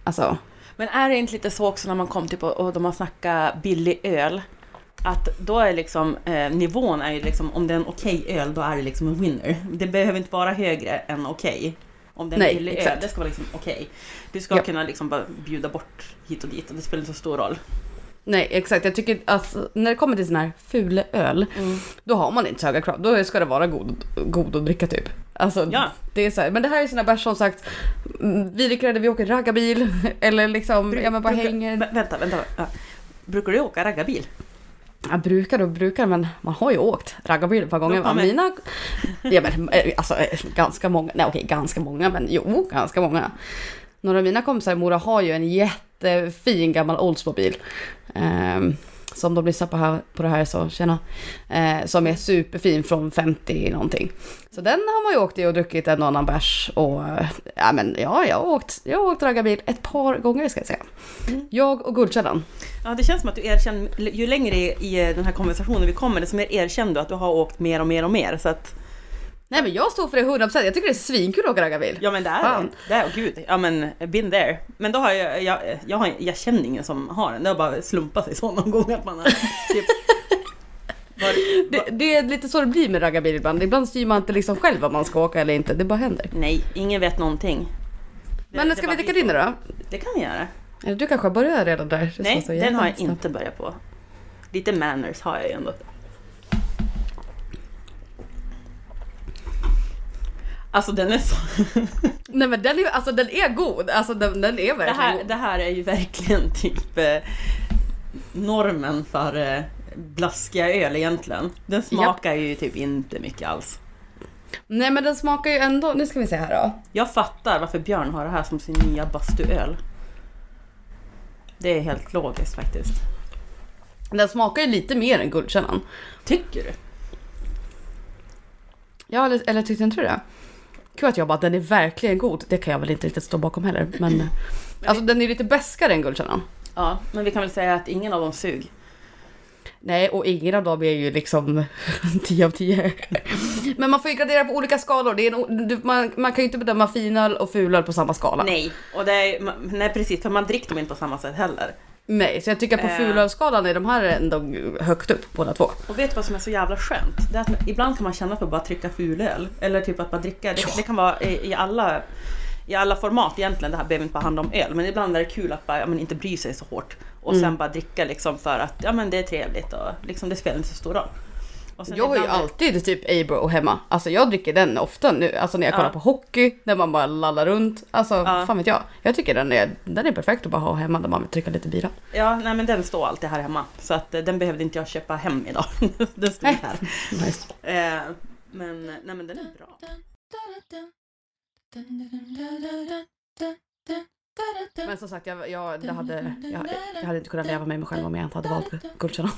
alltså. Men är det inte lite så också när man kom typ och de har snackat billig öl, att då är liksom nivån är ju liksom, om det är en okej öl, då är det liksom en winner. Det behöver inte vara högre än okej. Om det är en billig öl, det ska vara liksom okej. Du ska kunna liksom bara bjuda bort hit och dit, och det spelar inte så stor roll. Nej, exakt. Jag tycker alltså, när det kommer till sån här ful öl, då har man inte höga krav. Då ska det vara god att dricka typ. Alltså, det är så här. Men det här är såna bärs som sagt, vi dricker det, vi åker raggarbil eller liksom bara hänger. Vänta. Ja. Brukar du åka raggarbil? Jag brukar, men man har ju åkt raggarbil ett par gånger. Mina, ganska många. Nej, okej, ganska många, men jo, ganska många. Några av mina kompisar i Mora har ju en jättefin gammal Oldsmobile som de lyssnar på det här så tjena, som är superfin från 50 någonting. Så den har man ju åkt i och druckit en annan bärs och jag har åkt raggarbil ett par gånger, ska jag säga. Jag och Guldkällan. Ja, det känns som att du erkänner, ju längre i den här konversationen vi kommer, desto mer erkänner du att du har åkt mer och mer och mer, så att. Nej, men jag står för det 100%. Jag tycker det är svinkul att åka raggarbil. Ja, men det är det. Åh gud. Ja, men been there. Men då har jag känner ingen som har den. Det har bara slumpat sig så någon gång att man har typ. Det är lite så det blir med raggarbil ibland. Ibland styr man inte liksom själv vad man ska åka eller inte. Det bara händer. Nej, ingen vet någonting. Men ska vi dricka din då? Det kan vi göra. Eller du kanske börjar redan där. Nej, den har jag inte börjat på. Lite manners har jag ju ändå. Alltså den är så. Nej, men den är, alltså den är god. Alltså den är verkligen god. Det här är ju verkligen typ normen för blaskiga öl egentligen. Den smakar ju typ inte mycket alls. Nej, men den smakar ju ändå. Nu ska vi se här då. Jag fattar varför Björn har det här som sin nya bastuöl. Det är helt logiskt faktiskt. Den smakar ju lite mer än Guldkällan. Tycker du? Ja, eller tyckte inte det? Kul att jag bara, den är verkligen god. Det kan jag väl inte riktigt stå bakom heller. Men alltså den är lite bäskare än Guldkällan. Ja, men vi kan väl säga att ingen av dem sug. Nej, och ingen av dem är ju liksom 10 av 10. Men man får ju gradera på olika skalor. Det är man kan ju inte bedöma finöl och fulöl på samma skala. Nej, och det är, nej precis, för man dricker dem inte på samma sätt heller. Nej, så jag tycker på fulölskalan är de här ändå högt upp, båda två. Och vet du vad som är så jävla skönt? Det är att ibland kan man känna för att bara trycka fulöl. Eller typ att bara dricka. Det kan vara i alla format egentligen. Det här behöver inte bara handla om öl. Men ibland är det kul att bara, inte bry sig så hårt. Och sen bara dricka liksom för att det är trevligt. Och liksom, det spelar inte så stor roll. Jag har ju alltid typ Åbro hemma. Alltså jag dricker den ofta nu. Alltså när jag kollar på hockey, när man bara lallar runt. Alltså fan vet jag. Jag tycker den är perfekt att bara ha hemma när man vill trycka lite bira. Ja, nej men den står alltid här hemma. Så att den behövde inte jag köpa hem idag. Den står här. Nice. Men den är bra. Men som sagt, jag hade inte kunnat leva med mig själv om jag inte hade valt Guldkällan.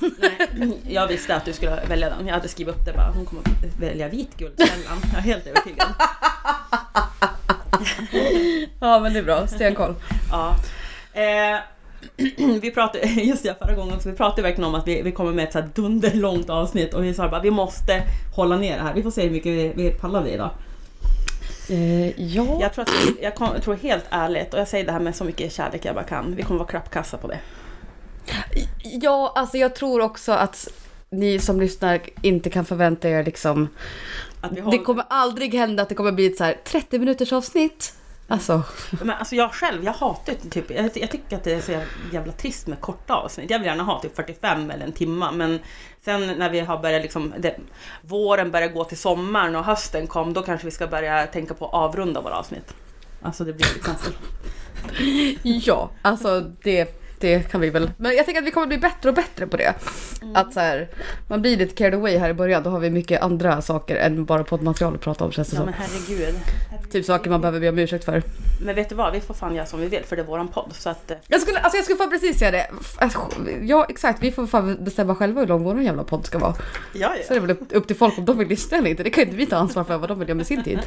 Nej, jag visste att du skulle välja den. Jag hade skrivit upp det bara, hon kommer välja vit Guldkällan. Jag är helt övertygad. Ja, men det är bra. Stenkoll. Ja. vi pratade just det förra gången, så vi pratade verkligen om att vi kommer med ett så här dunderlångt avsnitt, och vi sa bara vi måste hålla ner det här. Vi får se hur mycket vi pallar vi idag. Ja. Jag tror helt ärligt, och jag säger det här med så mycket kärlek jag bara kan, vi kommer vara krappkassa på det. Ja, alltså jag tror också att ni som lyssnar inte kan förvänta er liksom att vi håller... Det kommer aldrig hända att det kommer bli ett så här 30 minuters avsnitt. Alltså. Men alltså jag hatar det typ. Jag tycker att det är så jävla trist med korta avsnitt. Jag vill gärna ha typ 45 eller en timme. Men sen när vi har börjat liksom, våren börjar gå till sommaren och hösten kom, då kanske vi ska börja tänka på att avrunda våra avsnitt. Alltså det blir liksom så. Ja, alltså det kan vi väl. Men jag tänker att vi kommer bli bättre och bättre på det. Mm. Att så här, man blir lite carried away här i början. Då har vi mycket andra saker än bara poddmaterial att prata om, känns det som. Ja, men herregud. Typ saker man behöver be om ursäkt för. Men vet du vad, vi får fan göra som vi vill, för det är våran podd. Så att... Jag skulle fan precis säga det. Ja, exakt. Vi får fan bestämma själva hur lång vår jävla podd ska vara. Ja. Så det är väl upp till folk om de vill lyssna eller inte. Det kan ju inte vi ta ansvar för vad de vill göra med sin tid.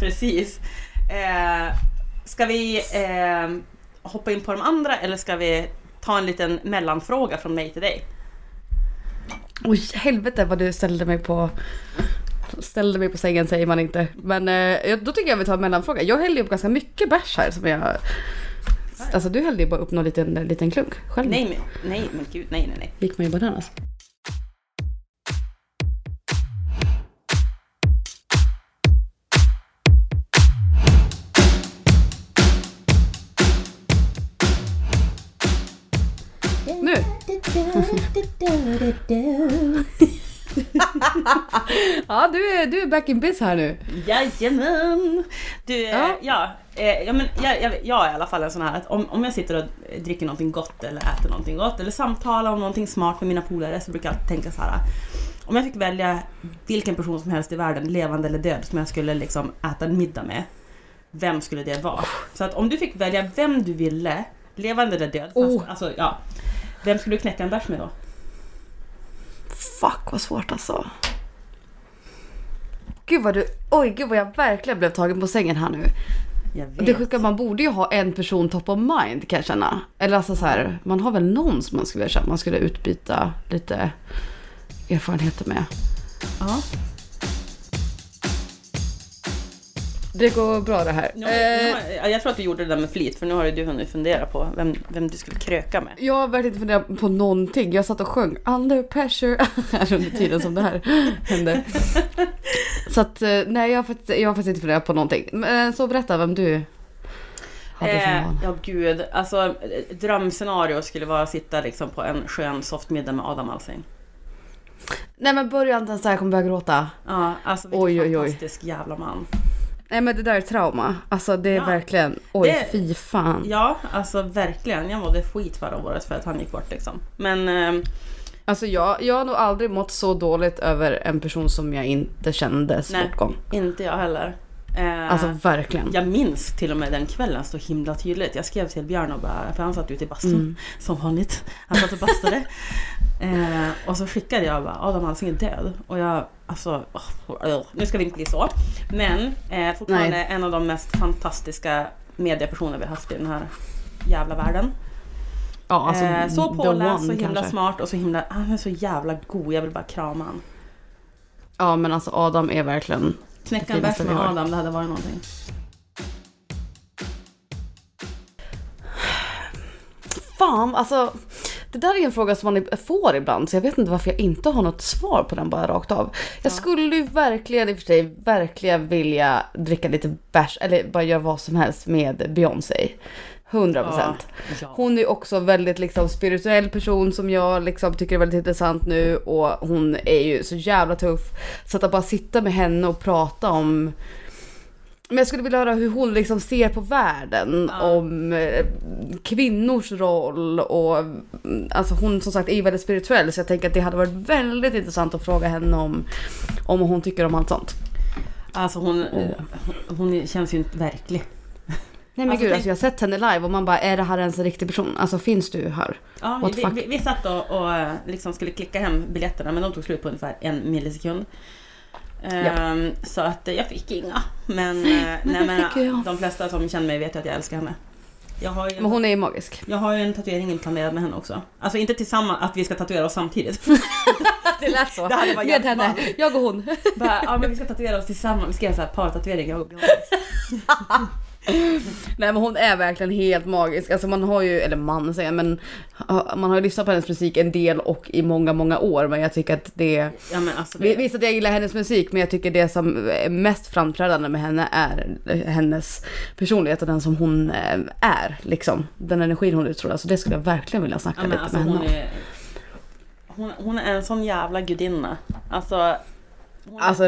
Precis. Ska vi... hoppa in på de andra, eller ska vi ta en liten mellanfråga från mig till dig? Oj, helvete vad du ställde mig på sängen, säger man inte. Men då tycker jag vi tar en mellanfråga. Jag hällde upp ganska mycket bärs här som jag... Alltså du hällde ju bara upp någon liten klunk själv. Nej, men gud, nej. Gick man ju bara annars. Ja, du är back in biz här nu. Jajamän. Jag är i alla fall en sån här att om jag sitter och dricker någonting gott eller äter någonting gott eller samtalar om någonting smart med mina polare, så brukar jag tänka så här: om jag fick välja vilken person som helst i världen, levande eller död, som jag skulle liksom äta en middag med, vem skulle det vara? Så att om du fick välja vem du ville, levande eller död, vem skulle du knäcka en bärs med då? Fuck, vad svårt alltså. Gud vad jag verkligen blev tagen på sängen här nu. Jag vet. Det sjuka, man borde ju ha en person top of mind, kan jag känna. Eller alltså så här, man har väl någon som man skulle utbyta lite erfarenheter med. Ja. Det går bra det här. Jag tror att du gjorde det där med flit, för nu har du hunnit fundera på vem du skulle kröka med. Jag har verkligen inte funderat på någonting. Jag satt och sjöng Under Pressure under tiden som det här hände. Så att, nej, jag har faktiskt inte funderat på någonting. Men, så berätta vem du hade som ja, gud. Alltså, drömscenario skulle vara att sitta liksom på en skön softmiddag med Adam Alsing. Nej, men början den så här, jag kommer börja gråta. Ja, alltså vilken fantastisk jävla man. Nej, men det där är trauma. Alltså det är verkligen, fy fan. Ja, alltså verkligen. Jag mådde skit förra året för att han gick bort liksom. Men alltså jag har nog aldrig mått så dåligt över en person som jag inte kände så bortgång. Nej, inte jag heller. Alltså verkligen. Jag minns till och med den kvällen så himla tydligt. Jag skrev till Björn och bara, för han satt ute i bastun som vanligt. Han satt och bastade. Och så skickade jag bara, Adam Alsing är död. Och jag, alltså, nu ska vi inte bli så. Men fortfarande en av de mest fantastiska mediepersoner vi har haft i den här jävla världen. Ja, alltså, så påläst, så himla kanske. Smart och så himla, han är så jävla god. Jag vill bara krama han. Ja, men alltså Adam är verkligen... Knäcka en bärs med Adam, det hade varit någonting. Fan, alltså... Det där är en fråga som man får ibland, så jag vet inte varför jag inte har något svar på den bara rakt av. Jag skulle ju verkligen i och för sig verkligen vilja dricka lite bärs eller bara göra vad som helst med Beyoncé. 100%. Ja. Hon är också väldigt liksom spirituell person som jag liksom tycker är väldigt intressant nu, och hon är ju så jävla tuff, så att bara sitta med henne och prata om... Men jag skulle vilja höra hur hon liksom ser på världen, om kvinnors roll, och alltså hon som sagt är väldigt spirituell, så jag tänker att det hade varit väldigt intressant att fråga henne om hon tycker om allt sånt. Alltså hon känns ju inte verklig. Nej men alltså, gud, alltså, jag har sett henne live och man bara, är det här ens en riktig person? Alltså finns du här? Ja, vi satt och liksom skulle klicka hem biljetterna, men de tog slut på ungefär en millisekund. Ja. Så att jag fick inga. Men de flesta som känner mig vet att jag älskar henne. Men hon är ju magisk. Jag har ju en tatuering inplanerad med henne också. Alltså inte tillsammans att vi ska tatuera oss samtidigt. Det lät så. Det hade varit med henne, vanligt. Jag och hon. Bara, ja men vi ska tatuera oss tillsammans. Vi ska göra så här partatuering, jag och hon. Nej men hon är verkligen helt magisk. Alltså man har ju, eller man säger, men man har ju lyssnat på hennes musik en del och i många, många år. Men jag tycker att det, ja, men alltså det... Visst att jag gillar hennes musik, men jag tycker det som är mest framträdande med henne är hennes personlighet och den som hon är liksom. Den energin hon utstrålar. Så det skulle jag verkligen vilja snacka lite alltså med henne. Hon är en sån jävla gudinna. Alltså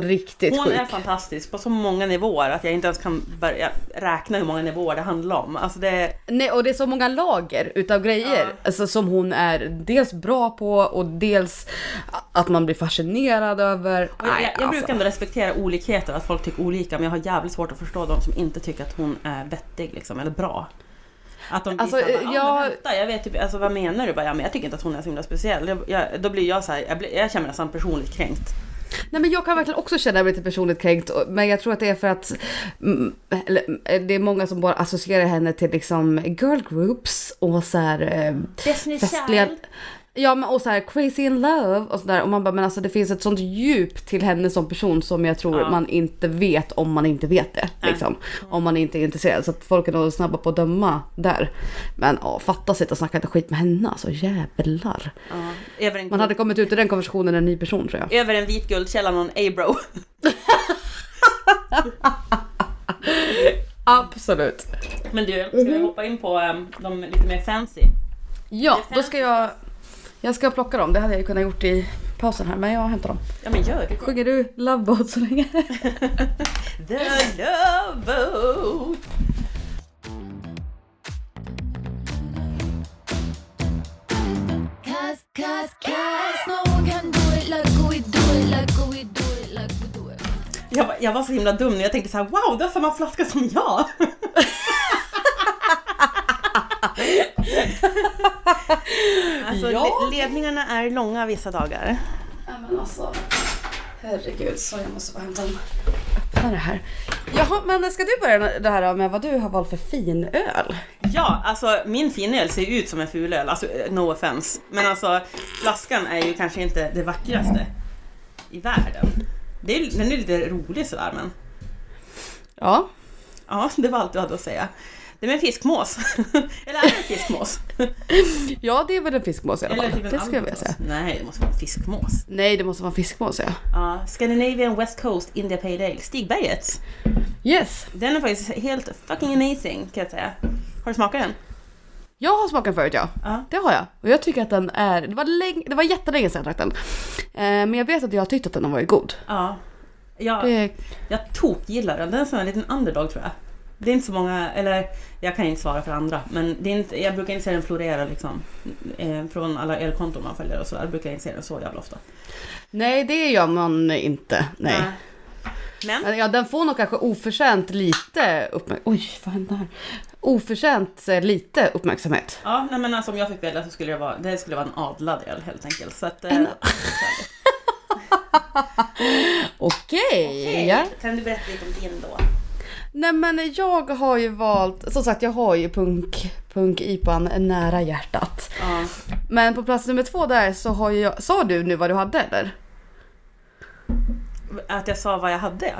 riktigt sjuk. Hon är fantastisk på så många nivåer att jag inte ens kan börja räkna hur många nivåer det handlar om. Alltså det... Nej, och det är så många lager utav grejer alltså, som hon är dels bra på och dels att man blir fascinerad över. Och jag brukar ändå respektera olikheter, att folk tycker olika, men jag har jävligt svårt att förstå de som inte tycker att hon är vettig liksom, eller bra. Att de alltså, jag vet typ, alltså, vad menar du? Bara, men jag tycker inte att hon är så himla speciell. Då blir jag så här, jag känner mig nästan personligt kränkt. Nej men jag kan verkligen också känna mig lite personligt kränkt, men jag tror att det är för att det är många som bara associerar henne till liksom girl groups och så här festliga. Ja men och så här crazy in love och så där, och man bara, men alltså det finns ett sånt djup till henne som person som jag tror man inte vet om man inte vet det liksom, om man inte är intresserad, så att folk är nog snabba på att döma där. Men fatta sig och snacka inte skit med henne, alltså jävlar. Man hade kommit ut ur den konversationen en ny person, tror jag. Över en vit guldkällan och en Åbro. Absolut. Men du, ska vi hoppa in på de lite mer fancy? Ja, då ska jag ska plocka dem. Det hade jag ju kunnat gjort i pausen här, men jag hämtar dem. Ja, men gör det. Sjunger du Love Boat så länge? The Love Boat. Jag var så himla dum när jag tänkte så här, wow, det är samma flaska som jag. Alltså, ledningarna är långa vissa dagar. Ja men alltså, herregud, så jag måste bara öppna det här. Jaha, men ska du börja det här med vad du har valt för fin öl? Ja, alltså min fin öl ser ut som en ful öl, alltså no offense. Men alltså, flaskan är ju kanske inte det vackraste i världen. Den är lite rolig sådär, men ja. Ja, det var allt du hade att säga. Det är en fiskmås. Eller är det en fiskmås? Ja, det är väl en fiskmås i alla fall. Eller det ska jag säga. Nej, det måste vara en fiskmås. Nej, det måste vara en fiskmås, ja. Scandinavian West Coast India Pale Ale. Stigberget. Yes. Den är faktiskt helt fucking amazing, kan jag säga. Har du smakat den? Jag har smakat förut, ja. Det har jag. Och jag tycker att den är... Det var jättelänge sedan jag drack den. Men jag vet att jag har tyckt att den var god. Ja. Jag gillar den. Den är som en liten underdog, tror jag. Det är inte så många, eller jag kan inte svara för andra, men det är inte, jag brukar inte se den florera liksom, från alla elkonton man följer och så där, brukar jag inte se den så jävla ofta. Nej, det gör man inte. Nej. Men ja, den får nog kanske oförtjänt lite uppmärksamhet. Ja, nej, men alltså, om jag fick välja så skulle det skulle vara en adlad del helt enkelt, så att Okej. Ja. Kan du berätta lite om din då? Nej men jag har ju valt, som sagt, jag har ju punk IPA:n nära hjärtat. Men på plats nummer 2 där så har jag, sa du nu vad du hade eller? Att jag sa vad jag hade?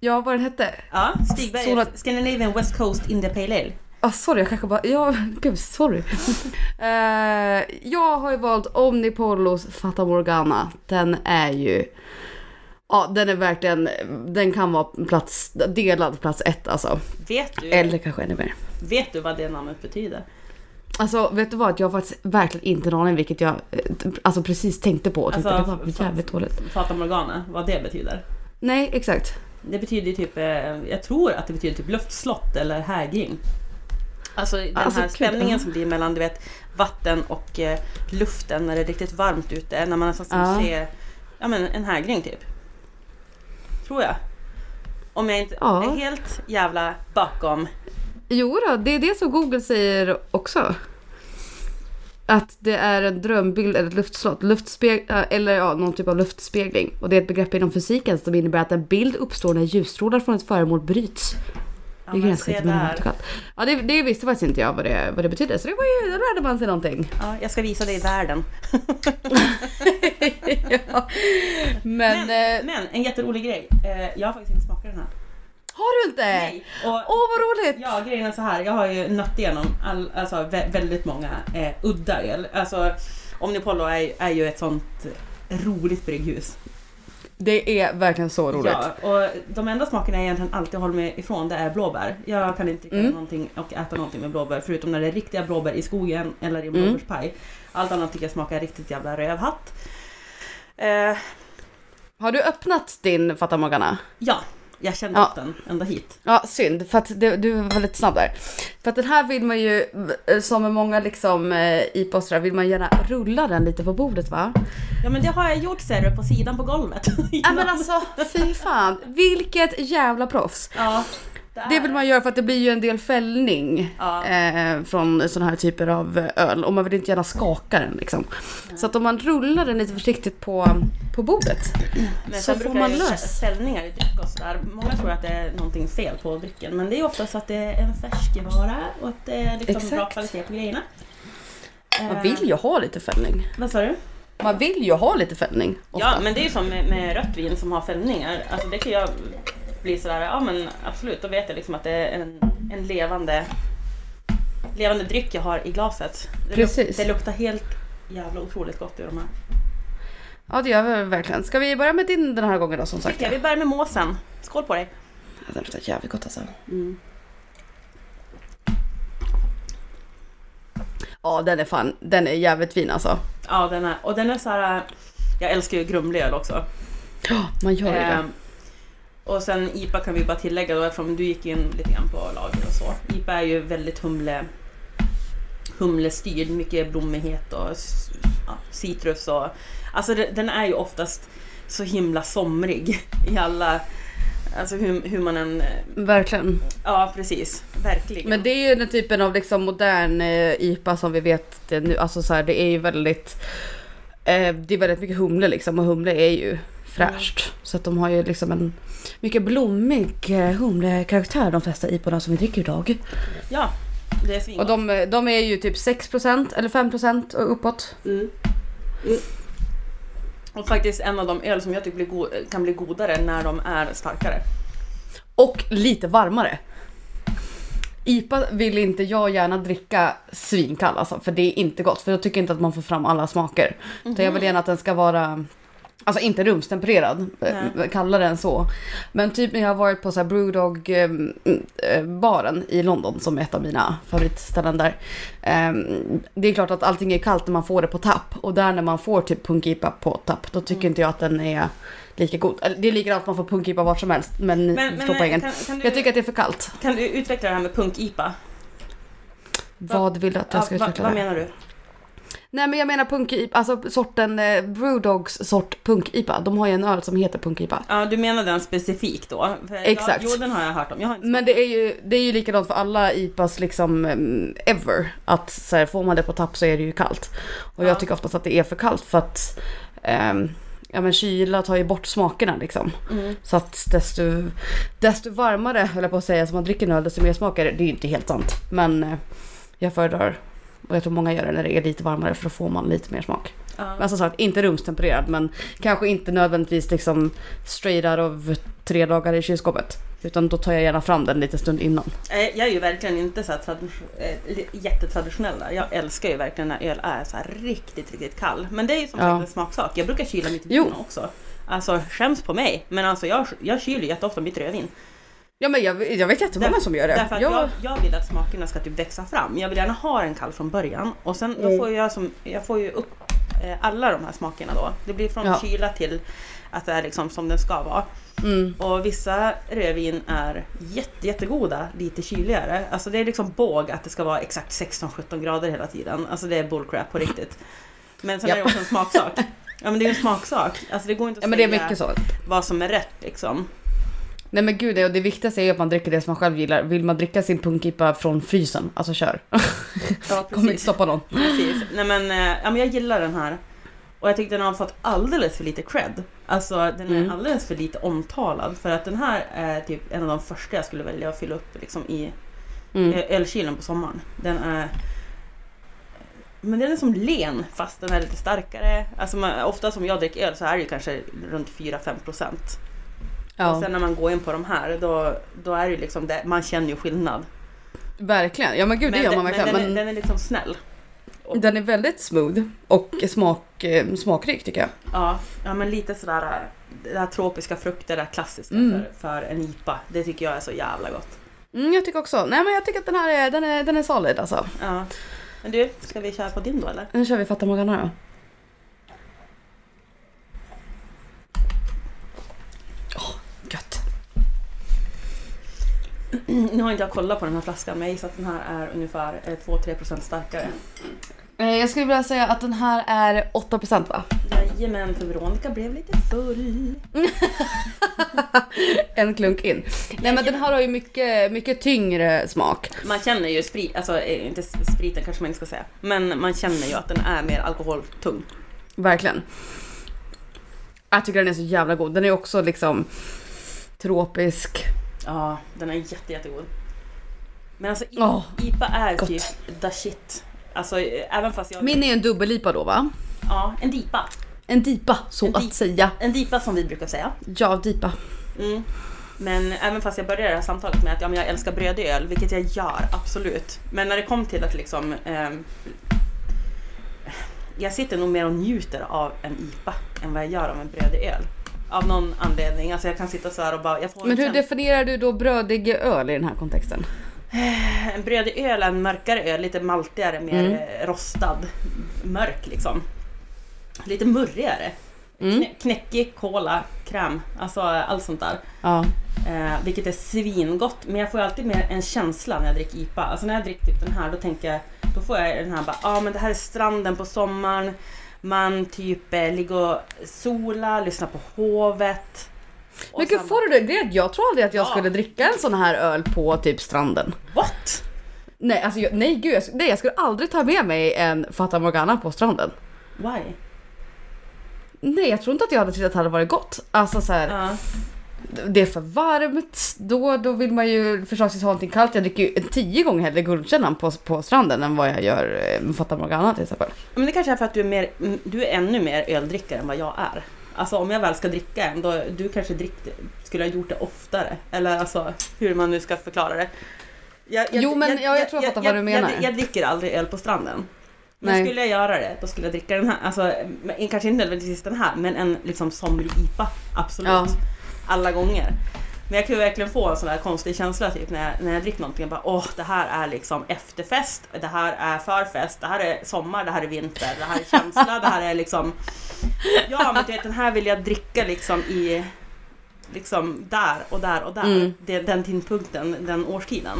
Ja, vad den hette? Ja, Stigberg, Scandinavian West Coast India Pale Ale. Sorry, jag kanske bara... Ja, gud, sorry. Jag har ju valt Omnipolos Fata Morgana. Den är ju... Ja, den är verkligen, den kan vara delad plats 1 alltså. Vet du? Eller kanske ännu mer. Vet du vad det namnet betyder? Alltså, vet du vad? Jag har faktiskt verkligen inte någon aning, vilket jag alltså precis tänkte på. Alltså, det var jävligt dåligt. Fata Morgana, vad det betyder? Nej, exakt. Det betyder typ, jag tror att det betyder typ luftslott eller hägring. Alltså den här spänningen som blir mellan, du vet, vatten och luften när det är riktigt varmt ute. När man alltså ser, ja men en hägring typ. Tror jag. Om jag inte är helt jävla bakom. Jo då, det är det som Google säger också. Att det är en drömbild eller ett luftslott. Eller någon typ av luftspegling. Och det är ett begrepp inom fysiken som innebär att en bild uppstår när ljusstrålar från ett föremål bryts. Ja, det är Granskott med Portugal. Ja, det visste faktiskt inte jag vad det betyder. Så det var ju, då lärde man sig någonting. Ja, jag ska visa dig i världen. Ja. Men en jätterolig grej. Jag har faktiskt inte smakat den här. Har du inte? Nej. Åh, vad roligt! Ja, grejen är så här. Jag har ju nött igenom väldigt många udda öl. Alltså, Omnipollo är ju ett sånt roligt brygghus. Det är verkligen så roligt. Ja, och de enda smakerna jag egentligen alltid håller mig ifrån, det är blåbär. Jag kan inte dricka någonting och äta någonting med blåbär, förutom när det är riktiga blåbär i skogen eller i blåbärspaj. Allt annat tycker jag smakar riktigt jävla rövhatt. Har du öppnat din Fata Morgana? Ja. Jag kände upp den ända hit. Ja, synd. För att du var lite snabb där. För att den här vill man ju, som med många liksom IPA-strar, vill man gärna rulla den lite på bordet, va? Ja, men det har jag gjort, ser du, på sidan på golvet. Ja, men alltså, fy fan. Vilket jävla proffs. Ja. Det vill man göra för att det blir ju en del fällning från sådana här typer av öl. Och man vill inte gärna skaka den liksom. Så att om man rullar den lite försiktigt på bordet, men så får man lös. Fällningar i dryck och sådär. Många tror att det är någonting fel på drycken. Men det är ofta så att det är en färskvara och att det är liksom bra kvalitet på grejerna. Man vill ju ha lite fällning. Vad sa du? Man vill ju ha lite fällning ofta. Ja, men det är ju som med rött vin som har fällningar. Alltså det kan jag... blir sådär, ja men absolut, då vet jag liksom att det är en levande dryck jag har i glaset. Det luktar helt jävla otroligt gott i de här. Ja, det gör vi verkligen. Ska vi börja med din den här gången då, som sagt? Tycker jag, vi börjar med måsen. Skål på dig. Ja, den luktar jävligt gott alltså. Ja, den är jävligt fin alltså. Ja, den är, och den är såhär, jag älskar ju grumliga också. Ja, man gör ju det. Och sen IPA kan vi bara tillägga då, eftersom du gick in lite grann på lager och så. IPA är ju väldigt humlestyrd, mycket blommighet och citrus och, alltså den är ju oftast så himla somrig i alla, alltså hur man än... Verkligen. Ja, precis. Verkligen. Men det är ju den typen av liksom modern IPA som vi vet det nu, alltså så här, det är ju väldigt det är väldigt mycket humle liksom, och humle är ju fräscht. Så att de har ju liksom en mycket blommig humlekaraktär, de flesta IPA som vi dricker idag. Ja, det är svingott. Och de är ju typ 6% eller 5% och uppåt. Och faktiskt en av de öl som jag tycker kan bli godare när de är starkare. Och lite varmare. IPA vill inte jag gärna dricka svinkall alltså, för det är inte gott. För jag tycker inte att man får fram alla smaker. Så jag vill gärna att den ska vara... Alltså inte rumstempererad, kallar den så. Men typ när jag har varit på så här Brewdog-baren i London, som är ett av mina favoritställen där. Det är klart att allting är kallt när man får det på tapp. Och där när man får typ Punk IPA på tapp, då tycker inte jag att den är lika god. Det är likadant att man får Punk IPA vart som helst, men förstår på egen. Jag tycker att det är för kallt. Kan du utveckla det här med Punk IPA? Vad vill du att jag ska utveckla? Vad menar du? Nej, men jag menar Punk IPA, alltså sorten Brewdogs sort Punk IPA. De har ju en öl som heter Punk IPA. Ja, du menar den specifikt då? Exakt. Jo, den har jag hört om. Men det är ju likadant för alla IPAs liksom ever. Att så här, får man det på tapp så är det ju kallt. Och jag tycker oftast att det är för kallt för att kyla tar ju bort smakerna liksom. Så att desto varmare, höll jag på att säga, som man dricker en öl, desto mer smaker. Det är ju inte helt sant. Men jag föredrar... Och jag tror många gör det när det är lite varmare, för då får man lite mer smak. Men som sagt, inte rumstempererad, men kanske inte nödvändigtvis liksom straight out of 3 dagar i kylskåpet. Utan då tar jag gärna fram den lite stund innan. Jag är ju verkligen inte så här jättetraditionell. Jag älskar ju verkligen när öl är så här riktigt, riktigt kall. Men det är ju som sagt en smaksak. Jag brukar kyla mitt vin också. Alltså, skäms på mig. Men alltså, jag kyler jätteofta mitt rödvin. Ja, men jag vet jättemånga som gör det. Därför att jag vill att smakerna ska typ växa fram. Jag vill gärna ha en kall från början. Och sen då får jag får ju upp alla de här smakerna då. Det blir från kyla till att det är liksom som den ska vara. Och vissa rödvin är jättegoda, lite kyligare. Alltså det är liksom båg att det ska vara exakt 16-17 grader hela tiden. Alltså det är bullcrap på riktigt. Men sen är det också en smaksak. Ja, men det är ju en smaksak. Alltså det går inte att säga, men det är mycket så, vad som är rätt liksom. Nej, men gud, det viktigaste är att man dricker det som man själv gillar. Vill man dricka sin Punk IPA från frysen, alltså kör. Kommer inte stoppa någon. Precis. Nej, men jag gillar den här. Och jag tyckte den har fått alldeles för lite cred. Alltså den är alldeles för lite omtalad. För att den här är typ en av de första jag skulle välja att fylla upp liksom i ölkylen på sommaren. Den är... Men den är som len, fast den är lite starkare. Alltså man, ofta som jag dricker öl så är det kanske runt 4-5%. Ja. Och sen när man går in på de här, då är det liksom det, man känner ju skillnad. Verkligen, ja men gud, men det gör man verkligen. Men den är liksom snäll. Den är väldigt smooth och smakrik tycker jag. Ja, men lite sådär, det här tropiska frukter, det här klassiska för en IPA. Det tycker jag är så jävla gott. Jag tycker också, nej men jag tycker att den här är, den är solid alltså. Ja. Men du, ska vi köra på din då eller? Nu kör vi Fata Morgana då. Åh, gött. Nu har inte jag kollat på den här flaskan, men jag gissar att den här är ungefär 2-3% starkare. Jag skulle vilja säga att den här är 8% va? Jajamän, för Veronica blev lite full. En klunk in. Nej men den här har ju mycket, mycket tyngre smak. Man känner ju sprit, alltså inte spriten kanske man inte ska säga. Men man känner ju att den är mer alkoholtung. Verkligen. Jag tycker den är så jävla god. Den är också liksom tropisk. Ja, den är jättegod. Men alltså IPA är gott. Typ the shit. Alltså, även fast jag... Min är en dubbel-IPA då va? Ja, en dipa. En dipa, så en att säga. En dipa som vi brukar säga. Ja, dipa. Mm. Men även fast jag började det här samtalet med att jag älskar bröd och öl, vilket jag gör, absolut. Men när det kom till att liksom... jag sitter nog mer och njuter av en IPA än vad jag gör av en bröd och öl. Av någon anledning. Alltså jag kan sitta så här och bara... Men hur definierar du då brödig öl i den här kontexten? En brödig öl, en mörkare öl, lite maltigare, mer rostad, mörk liksom. Lite murrigare. Knäckig, kola, kräm, alltså allt sånt där. Ja. Vilket är svingott, men jag får ju alltid mer en känsla när jag dricker IPA. Alltså när jag dricker typ den här, då tänker jag, då får jag den här bara, men det här är stranden på sommaren. Man typ ligger och sola, lyssnar på hovet. Men gud, får du det? Jag tror aldrig att jag skulle dricka en sån här öl på typ stranden. What? Nej, alltså jag skulle aldrig ta med mig en Fata Morgana på stranden. Why? Nej, jag tror inte att jag hade tyckt att det hade varit gott. Alltså såhär, det är för varmt. Då vill man ju försöksvis ha någonting kallt. Jag dricker ju 10 gånger hellre Guldkällan på stranden än vad jag gör med Fata Morgana till exempel. Men det kanske är för att du är ännu mer öldrickare än vad jag är. Alltså om jag väl ska dricka en, då du kanske skulle ha gjort det oftare. Eller alltså hur man nu ska förklara det. Jag tror jag fattar vad du menar. Jag dricker aldrig öl på stranden. Men skulle jag göra det, då skulle jag dricka den här. Alltså kanske inte nödvändigtvis den här, men en liksom somrig IPA. Absolut. Ja. Alla gånger. Men jag kan ju verkligen få en sån där konstig känsla typ när jag dricker någonting. Jag bara, det här är liksom efterfest. Det här är förfest. Det här är sommar. Det här är vinter. Det här är känsla. Det här är liksom... Ja, men den här vill jag dricka liksom i... Liksom där och där och där. Den tidpunkten, den årstiden.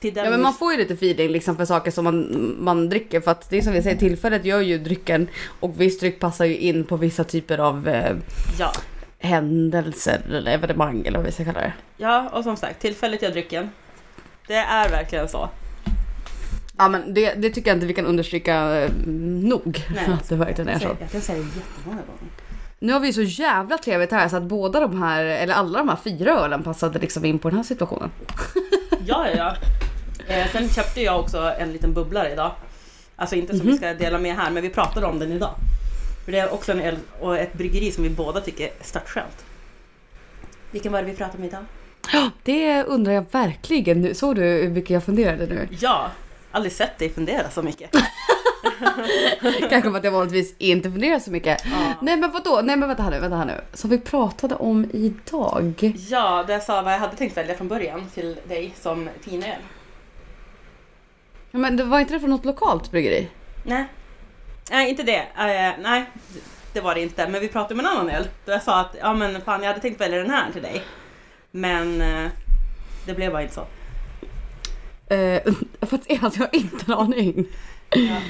Ja, men man får ju lite feeling liksom för saker som man dricker. För att det är som vi säger, tillfället gör ju drycken. Och viss dryck passar ju in på vissa typer av... händelser eller evenemang eller vad vi ska kalla det. Ja, och som sagt, tillfället jag drycken. Det är verkligen så. Ja, men det tycker jag inte vi kan understryka nog. Nej, att det verkligen är så. Jag kan säga det jättemånga gånger. Nu har vi så jävla trevligt här så att båda de här, eller alla de här 4 ölen passade liksom in på den här situationen. Ja. Sen köpte jag också en liten bubblare idag. Alltså inte som vi ska dela med här, men vi pratade om den idag. För det är också en öl och ett bryggeri som vi båda tycker är startskönt. Vilken var det vi pratade om idag? Ja, det undrar jag verkligen. Såg du hur mycket jag funderade nu? Ja, aldrig sett dig fundera så mycket. Kanske för att jag vanligtvis inte funderar så mycket. Ja. Nej, men vadå? Nej, men vänta här nu. Som vi pratade om idag. Ja, det jag sa vad jag hade tänkt välja från början till dig som finöl. Ja, men det var inte det från något lokalt bryggeri? Nej, inte det. Nej, det var det inte. Men vi pratade med en annan öl. Då jag sa att, men fan, jag hade tänkt välja den här till dig. Men det blev bara inte så. För att jag har inte en aning.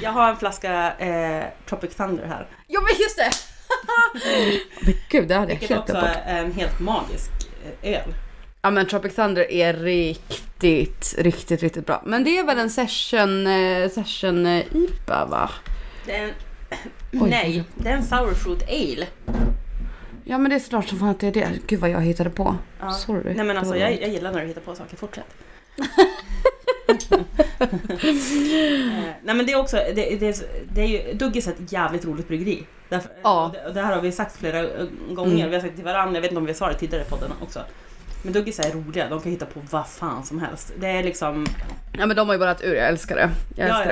Jag har en flaska Tropic Thunder här. Ja, men just det! Men gud, det hade jag helt glömt bort. Vilket också är en helt magisk öl. Ja, men Tropic Thunder är riktigt, riktigt, riktigt bra. Men det är väl en session IPA, va? Det är en Nej, det är en sourfruit ale. Ja, men det är klart som fan att det är det. Gud vad jag hittade på. Ja. Sorry. Nej, men alltså jag gillar när du hittar på saker. Fortsätt. Nej, men det är också det är ju Duggis ett jävligt roligt bryggeri. Därför, ja. Det här har vi sagt flera gånger. Vi har sagt till varandra. Jag vet inte om vi sa det tidigare i podden också. Men Duggis är roliga. De kan hitta på vad fan som helst. Det är liksom... Ja, men de har ju bara ett ur. Jag älskar det. Jag älskar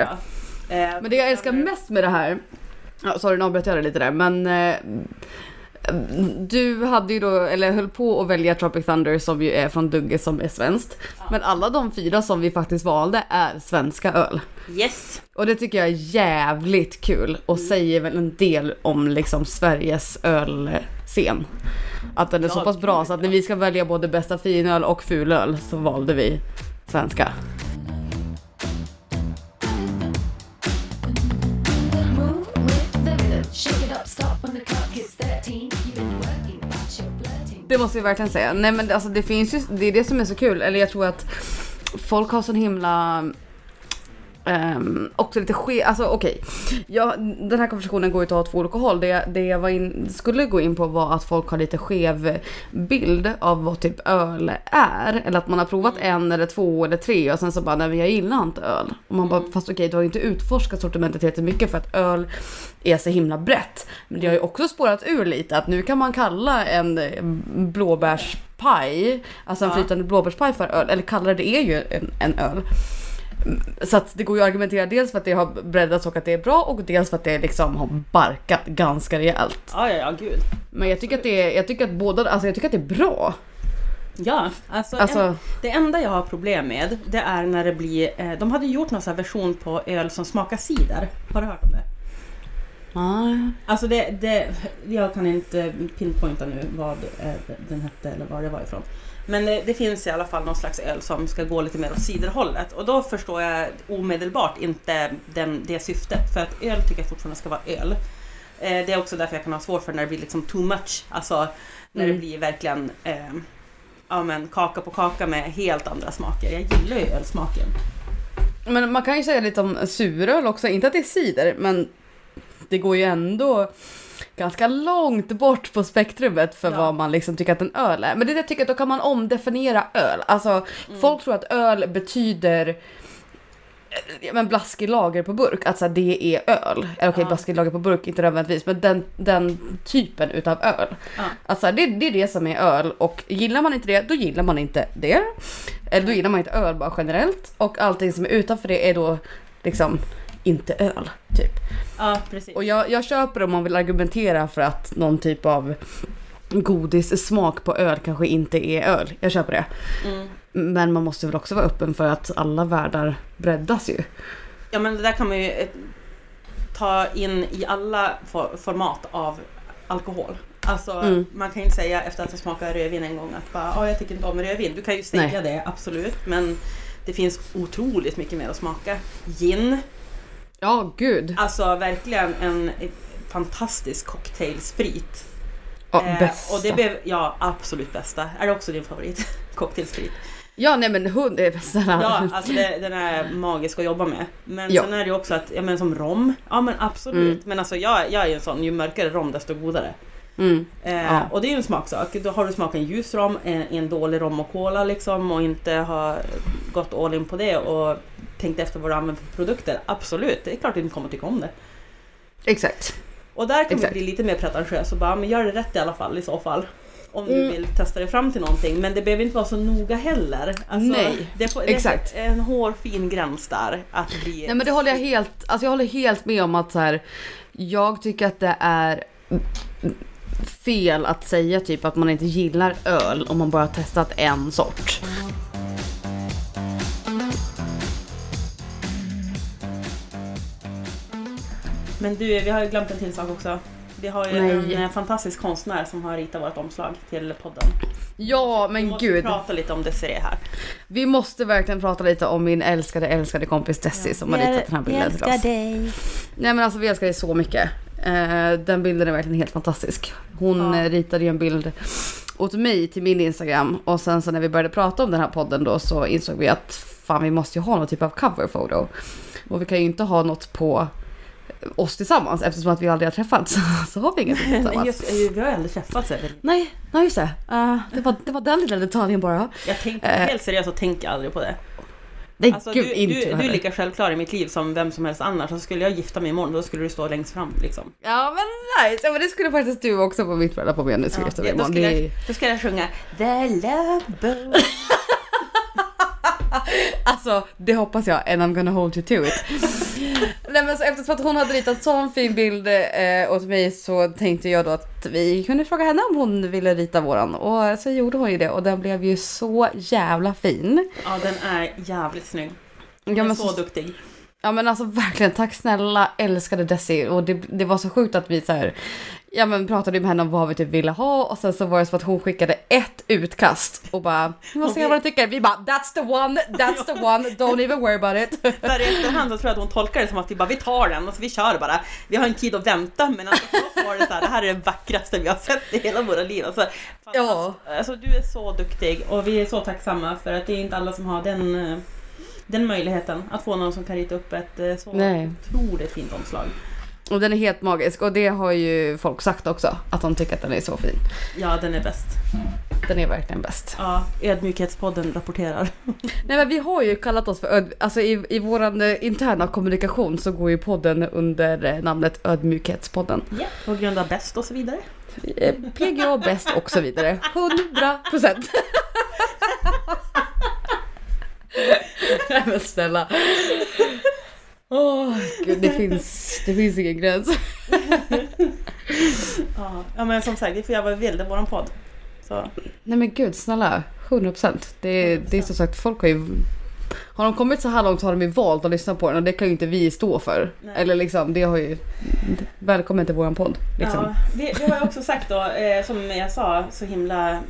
det. Men det jag älskar mest med det här... Ja, sorry, nu avbröt jag det lite där. Men... du hade ju då, eller höll på att välja Tropic Thunder som ju är från Dugge som är svenskt. Ja. Men alla de fyra som vi faktiskt valde är svenska öl. Yes. Och det tycker jag är jävligt kul och säger väl en del om liksom Sveriges ölscen. Att den är så pass bra så att när vi ska välja både bästa finöl och fulöl så valde vi svenska. Det måste jag verkligen säga. Nej, men alltså, det finns ju, det är det som är så kul. Eller jag tror att folk har sån himla också lite alltså okej. Ja, den här konversationen går ju att ha åt två olika håll. Det jag var skulle gå in på var att folk har lite skev bild av vad typ öl är. Eller att man har provat en eller två eller tre och sen så bara, nej men jag gillar inte öl. Och man bara, fast okej, du har inte utforskat sortimentet jättemycket för att öl är så himla brett. Men det har ju också spårat ur lite att nu kan man kalla en blåbärspaj, alltså en flytande blåbärspaj för öl. Eller kallare, det är ju en öl. Så att det går ju att argumentera dels för att det har breddats och att det är bra och dels för att det liksom har barkat ganska rejält. Ja, gud. Men jag tycker att båda, alltså jag tycker att det är bra. Ja, alltså det enda jag har problem med det är när det blir, de hade gjort någon sån här version på öl som smakar cider. Har du hört om det? Nej. Alltså jag kan inte pinpointa nu vad den hette eller var det var ifrån. Men det finns i alla fall någon slags öl som ska gå lite mer åt ciderhållet. Och då förstår jag omedelbart inte det syftet. För att öl tycker jag fortfarande ska vara öl. Det är också därför jag kan ha svårt för när det blir liksom too much. Alltså när det blir verkligen kaka på kaka med helt andra smaker. Jag gillar ju ölsmaken. Men man kan ju säga lite om suröl också. Inte att det är cider, men det går ju ändå... ganska långt bort på spektrumet för vad man liksom tycker att en öl är. Men det jag tycker att då kan man omdefiniera öl. Alltså folk tror att öl betyder blaskig lager på burk. Alltså det är öl. Okej, blaskig lager på burk, inte nödvändigtvis. Men den typen utav öl. Alltså det är det som är öl. Och gillar man inte det, då gillar man inte det. Eller då gillar man inte öl bara generellt. Och allting som är utanför det är då liksom... inte öl, typ. Ja, precis. Och jag köper om man vill argumentera för att någon typ av godis smak på öl kanske inte är öl. Jag köper det. Men man måste väl också vara öppen för att alla världar breddas ju. Ja, men det där kan man ju ta in i alla format av alkohol. Alltså, man kan ju inte säga efter att jag smakar rödvin en gång att bara, jag tycker inte om rödvin. Du kan ju säga det, absolut. Men det finns otroligt mycket mer att smaka. Gin. Ja, gud. Alltså verkligen en fantastisk cocktailsprit. Ja, bästa. Och det blev absolut bästa. Är det också din favorit? Cocktailsprit. Ja, nej men hon är bästa. Ja, alltså den är magisk att jobba med. Men sen är det också att som rom. Ja, men absolut. Men alltså jag är ju en sån, ju mörkare rom desto godare. Och det är ju en smaksak. Då har du smakat en ljus rom, en dålig rom och cola liksom, och inte har gått all in på det och tänkt efter vad du använder för produkter. Absolut, det är klart att du inte kommer att tycka om det. Exakt. Och där kan man bli lite mer pretentiös och bara, men gör det rätt i alla fall i så fall. Om du vill testa dig fram till någonting. Men det behöver inte vara så noga heller. Alltså, nej, exakt. Det är en hårfin gräns där. Att bli... Nej, men det håller jag helt, alltså jag håller helt med om att så här, jag tycker att det är... fel att säga typ att man inte gillar öl om man bara har testat en sort. Men du, vi har ju glömt en till sak också. Vi har ju en fantastisk konstnär som har ritat vårt omslag till podden. Ja, men gud. Vi måste prata lite om Desiree här. Vi måste verkligen prata lite om min älskade kompis Desi som har ritat den här bilden till oss. Jag älskar dig. Nej, men alltså vi älskar dig så mycket. Den bilden är verkligen helt fantastisk. Hon ritade ju en bild åt mig till min Instagram. Och sen så när vi började prata om den här podden då, så insåg vi att fan, vi måste ju ha någon typ av cover photo. Och vi kan ju inte ha något på oss tillsammans, eftersom att vi aldrig har träffats så har vi inget tillsammans. Vi har aldrig träffats. Nej, just det. Det var den lilla detaljen bara. Jag tänkte helt seriöst och tänker aldrig på det. Nej, alltså, gud, du är lika självklar i mitt liv som vem som helst annars. Så skulle jag gifta mig imorgon, då skulle du stå längst fram liksom. Ja, men nice. Ja, men det skulle faktiskt du också på mitt brölla på mig nu. Ja, då ska jag sjunga The Love Boat. Alltså, det hoppas jag. And I'm gonna hold you to it. Nej, men så eftersom att hon hade ritat sån fin bild åt mig, så tänkte jag då att vi kunde fråga henne om hon ville rita våran. Och så gjorde hon ju det. Och den blev ju så jävla fin. Ja, den är jävligt snygg. Hon är så duktig. Ja, men alltså verkligen, tack snälla, älskade Desiree. Och det var så sjukt att vi så här, ja, men pratade med henne om vad vi typ ville ha. Och sen så var det så att hon skickade ett utkast och bara, vad ska jag bara tycka? Vi bara, that's the one, don't even worry about it. Där i efterhand så tror jag att hon tolkar det som att vi bara, vi tar den, alltså vi kör bara. Vi har en tid att vänta, men alltså så var det så här, det här är det vackraste vi har sett i hela våra liv. Alltså, ja. Alltså du är så duktig och vi är så tacksamma för att det är inte alla som har den möjligheten att få någon som kan rita upp ett så otroligt fint omslag. Och den är helt magisk. Och det har ju folk sagt också, att de tycker att den är så fin. Ja, den är bäst. Den är verkligen bäst. Ja, Ödmjukhetspodden rapporterar. Nej, men vi har ju kallat oss för alltså i vår interna kommunikation så går ju podden under namnet Ödmjukhetspodden. Ja, på grund av bäst och så vidare. PGA bäst och så vidare. 100%. Nej, men snälla. Oh, gud, det finns ingen gräns. Ja, men som sagt, det får jag vara väldigt våran podd. Så. Nej, men gud, snälla, 100%. Det är som sagt, folk har de kommit så här långt, har de ju valt att lyssna på den, och det kan ju inte vi stå för. Nej. Eller liksom, det har ju välkommen till våran podd liksom. Ja, det har jag också sagt då, som jag sa så himla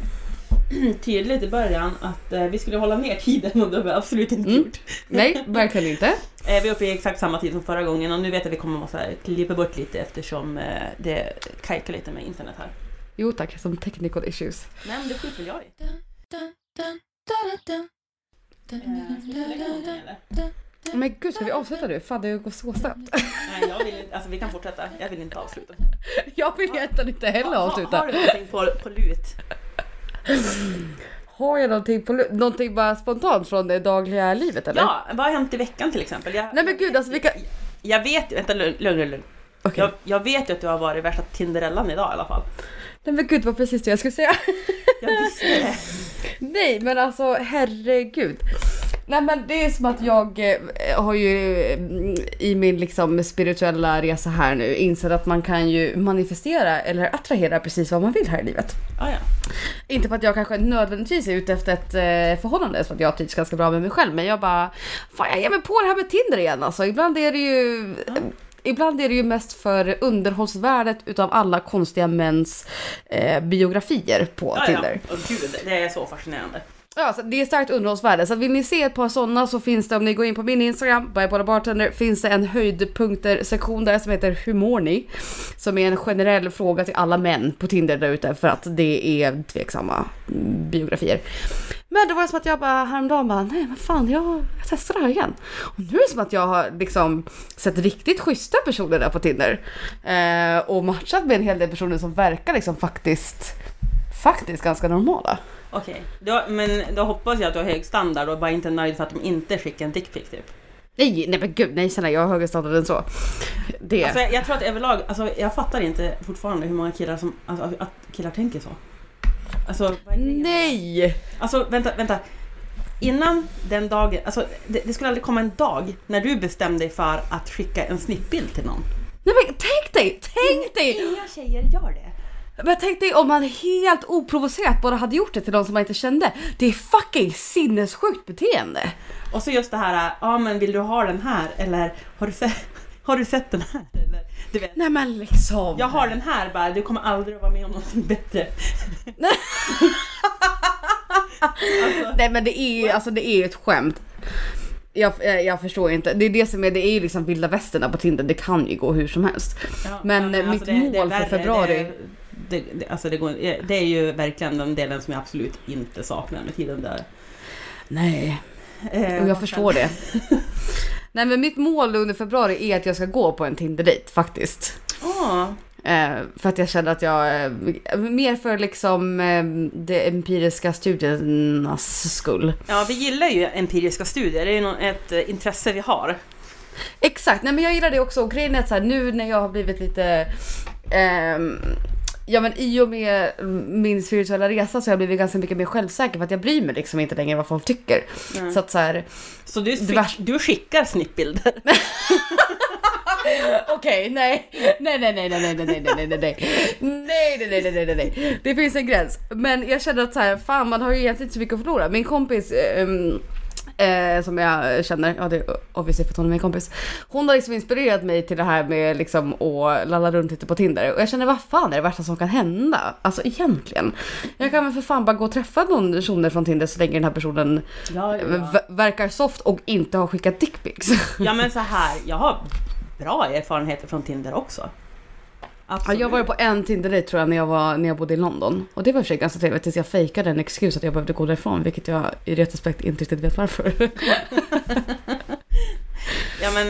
tydligt i början, att vi skulle hålla ner tiden, och det har vi absolut inte gjort. Nej, verkligen inte. Vi är uppe i exakt samma tid som förra gången, och nu vet jag att vi kommer att klippa bort lite eftersom det kajkar lite med internet här. Jo tack, som technical issues. Nej, men det skiter väl jag i. Men gud, ska vi avsluta nu? Fan, det går så snabbt. Nej, jag vill inte, alltså vi kan fortsätta. Jag vill inte avsluta. Jag vill egentligen inte heller avsluta. Har du någonting på lut? Har jag någonting bara spontant från det dagliga livet, eller? Ja, vad har hänt i veckan till exempel? Nej, men gud, alltså vilka... Jag vet ju, vänta, lugn. Okay. Jag vet ju att du har varit värsta Tinderellan idag i alla fall. Nej, men gud, det var precis det jag skulle säga. Jag visste det. Nej, men alltså, herregud. Nej, men det är som att jag har ju i min liksom spirituella resa här nu insett att man kan ju manifestera eller attrahera precis vad man vill här i livet. Ah, ja. Inte för att jag kanske nödvändigtvis är ute efter ett förhållande, så att jag trivs ganska bra med mig själv, men jag bara, fan, jag ger mig på det här med Tinder igen alltså. Ibland är det ju mest för underhållsvärdet utav alla konstiga mäns biografier på Tinder. Ja. Och gud, det är så fascinerande. Ja, så det är starkt underhållsvärde. Så vill ni se ett par sådana, så finns det, om ni går in på min Instagram, @bartender, finns det en höjdpunkter-sektion där som heter Hur mår ni? Som är en generell fråga till alla män på Tinder där ute, för att det är tveksamma biografier. Men det var som att jag bara häromdagen bara, nej men fan, jag testar det här igen. Och nu är det som att jag har liksom sett riktigt schyssta personer där på Tinder. Och matchat med en hel del personer som verkar liksom faktiskt ganska normala. Okej, men då hoppas jag att du har hög standard och bara inte är nöjd för att de inte skickar en dickpic typ. Nej, men gud, nej, känner jag har högre standard än så. Det. Alltså, jag tror att överlag, alltså, jag fattar inte fortfarande hur många killar som, alltså, att killar tänker så. Alltså, nej! Alltså, vänta. Innan den dagen, alltså, det skulle aldrig komma en dag när du bestämde dig för att skicka en snippbild till någon. Nej, men tänk dig! Inga tjejer gör det. Men tänk dig om man helt oprovocerat bara hade gjort det till de som man inte kände. Det är fucking sinnessjukt beteende. Och så just det här, ja men vill du ha den här? Eller har du sett den här? Eller, du vet. Nej men liksom. Jag har den här bara, du kommer aldrig att vara med om någonting bättre. Nej, alltså. Nej men det är ett skämt. Jag förstår inte. Det är det som är, det är ju liksom vilda västerna på Tinder. Det kan ju gå hur som helst. Ja, men alltså mitt mål för februari. Det är ju verkligen den delen som jag absolut inte saknar med tiden där. Nej. Och jag förstår det. Nej, men mitt mål under februari är att jag ska gå på en Tinder-date faktiskt. Åh. För att jag känner att jag mer för liksom det empiriska studiernas skull. Ja, vi gillar ju empiriska studier. Det är ju ett intresse vi har. Exakt, nej men jag gillar det också. Och grejen är att så här, nu när jag har blivit lite ja men i och med min spirituella resa så har jag blivit ganska mycket mer självsäker för att jag bryr mig liksom inte längre vad folk tycker. Nej. Så att så här, så du skickar snippbilder. Okej, nej. Det finns en gräns. Men jag känner att så här, fan, man har ju egentligen inte så mycket att förlora. Min kompis som jag känner, ja det är obviously för att hon är min kompis. Hon har liksom inspirerat mig till det här med liksom att lalla runt lite på Tinder. Och jag känner, vad fan är det värsta som kan hända? Alltså egentligen. Jag kan väl för fan bara gå och träffa personer från Tinder så länge den här personen verkar soft och inte har skickat dickpics. Ja men så här, jag har bra erfarenheter från Tinder också. Absolut. Jag var på en Tinder-date tror jag när jag bodde i London. Och det var för ganska trevligt tills jag fejkade en excuse att jag behövde gå därifrån, vilket jag i retrospekt inte riktigt vet varför. Ja men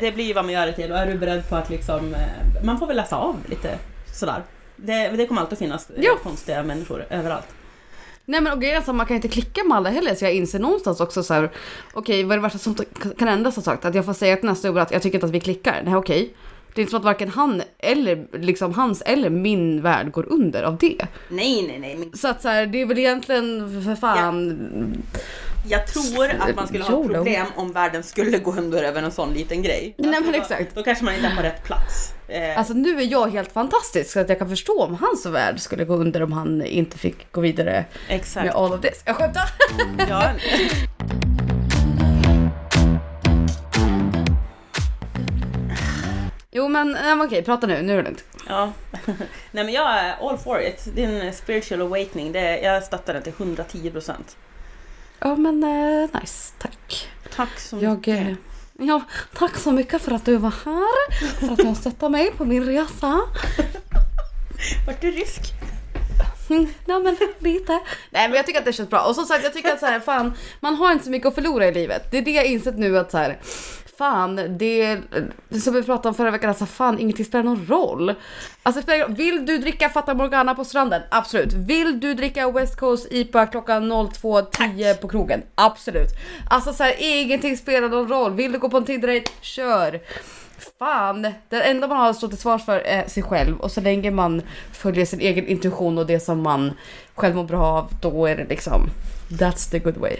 det blir ju vad man gör det till. Och är du beredd på att liksom, man får väl läsa av lite sådär. Det kommer alltid finnas konstiga människor överallt. Nej men och grejen är så man kan inte klicka med alla heller. Så jag inser någonstans också så här: okej, vad är det värsta som kan ändras har sagt? Att jag får säga till nästa år att jag tycker inte att vi klickar. Nej okej. Det är inte så att varken han eller liksom hans eller min värld går under av det. Nej. Men... Så att så här, det är väl egentligen för fan. Jag tror att man skulle ha problem om världen skulle gå under över en sån liten grej. Alltså, nej men exakt. Då kanske man inte är på rätt plats. Alltså nu är jag helt fantastisk så att jag kan förstå om hans värld skulle gå under om han inte fick gå vidare. Exakt. Med all of this. Jag skämtar. Ja. Jo men okej, prata nu är det lugnt. Ja. Nej men jag är all for it. Din spiritual awakening, jag stöttar den till 110%. Ja men nice, tack. Tack så mycket. Ja, tack så mycket för att du var här. För att jag stöttade mig på min resa. Vart du rysk? Nej men lite. Nej men jag tycker att det känns bra. Och som sagt, jag tycker att så här, fan, man har inte så mycket att förlora i livet. Det är det jag insett nu att så här, fan, det som vi pratade om förra veckan, alltså fan, ingenting spelar någon roll. Alltså, vill du dricka Fata Morgana på stranden? Absolut. Vill du dricka West Coast IPA klockan 02:10 på krogen? Absolut. Alltså så här, ingenting spelar någon roll. Vill du gå på en Tinder-date? Kör. Fan, det enda man har stått till svars för är sig själv. Och så länge man följer sin egen intuition och det som man själv mår bra av, då är det liksom, that's the good way.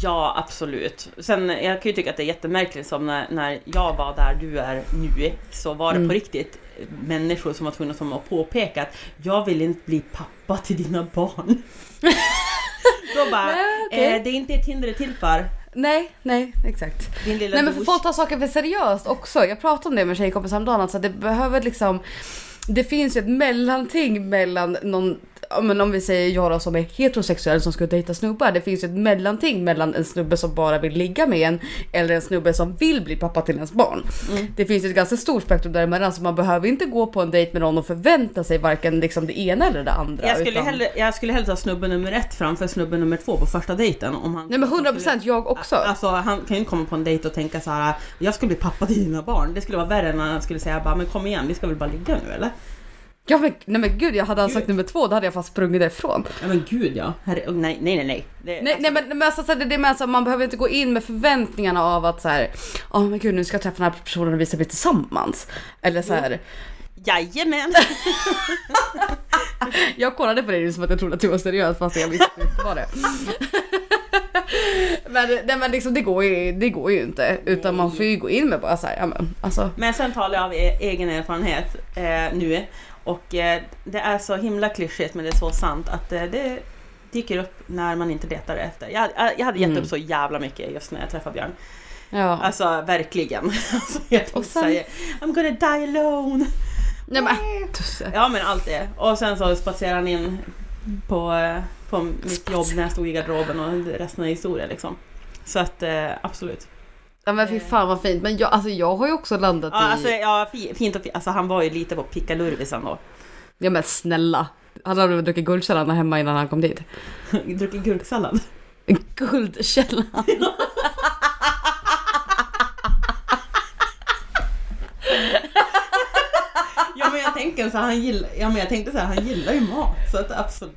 Ja, absolut. Sen, jag kan ju tycka att det är jättemärkligt som när jag var där du är nu, så var det på riktigt människor som var tvungna som att påpeka att jag vill inte bli pappa till dina barn. Då bara, nej, okay. Det är inte ett hinder till för. Nej, exakt. Nej, men för folk tar saker för seriöst också. Jag pratade om det med tjejkompis häromdagen, så alltså, det behöver liksom... Det finns ju ett mellanting mellan någon, men om vi säger jag som är heterosexuell som skulle dejta snubbar. Det finns ju ett mellanting mellan en snubbe som bara vill ligga med en eller en snubbe som vill bli pappa till ens barn. Det finns ju ett ganska stort spektrum däremellan. Så alltså man behöver inte gå på en dejt med någon och förvänta sig varken liksom det ena eller det andra. Jag skulle hellre ha snubbe nummer 1 framför snubbe nummer 2 på första dejten om han... Nej men 100% jag också. Alltså han kan ju komma på en dejt och tänka så här: jag skulle bli pappa till dina barn. Det skulle vara värre än han skulle säga bara, men kom igen, vi ska väl bara ligga nu eller? Ja men, nej men gud, jag hade sagt nummer 2, då hade jag fast sprungit därifrån. Ja men gud ja. Nej. Nej men alltså, det är med, alltså, man behöver inte gå in med förväntningarna av att så här, åh men gud, nu ska jag träffa den här personen och vi ska bli tillsammans. Eller så här. Jajamän. Jag kollade på dig som att jag trodde att du var seriös fast jag visste inte vad det. Men liksom, det går ju inte. Utan man får ju gå in med bara så här, ja, men, alltså. Men sen talar jag av egen erfarenhet nu. Och det är så himla klyschigt, men det är så sant att det dyker upp när man inte letar efter. Jag hade gett upp så jävla mycket just när jag träffade Björn. Ja. Alltså verkligen. Alltså, och sen säger, I'm gonna die alone. Nej, men. Ja men allt det. Och sen så spatserar han in på mitt jobb när jag stod i garderoben och resten av historien liksom. Så att absolut. Ja men fy fan vad fint. Men jag har ju också landat fint. Alltså han var ju lite på pickalurvisen då. Ja men snälla, han hade druckit guldkällan hemma innan han kom dit. Druckit guldkällan? Guldkällan. bänken så han gillar, ja men jag tänkte så här, han gillar ju mat så att absolut.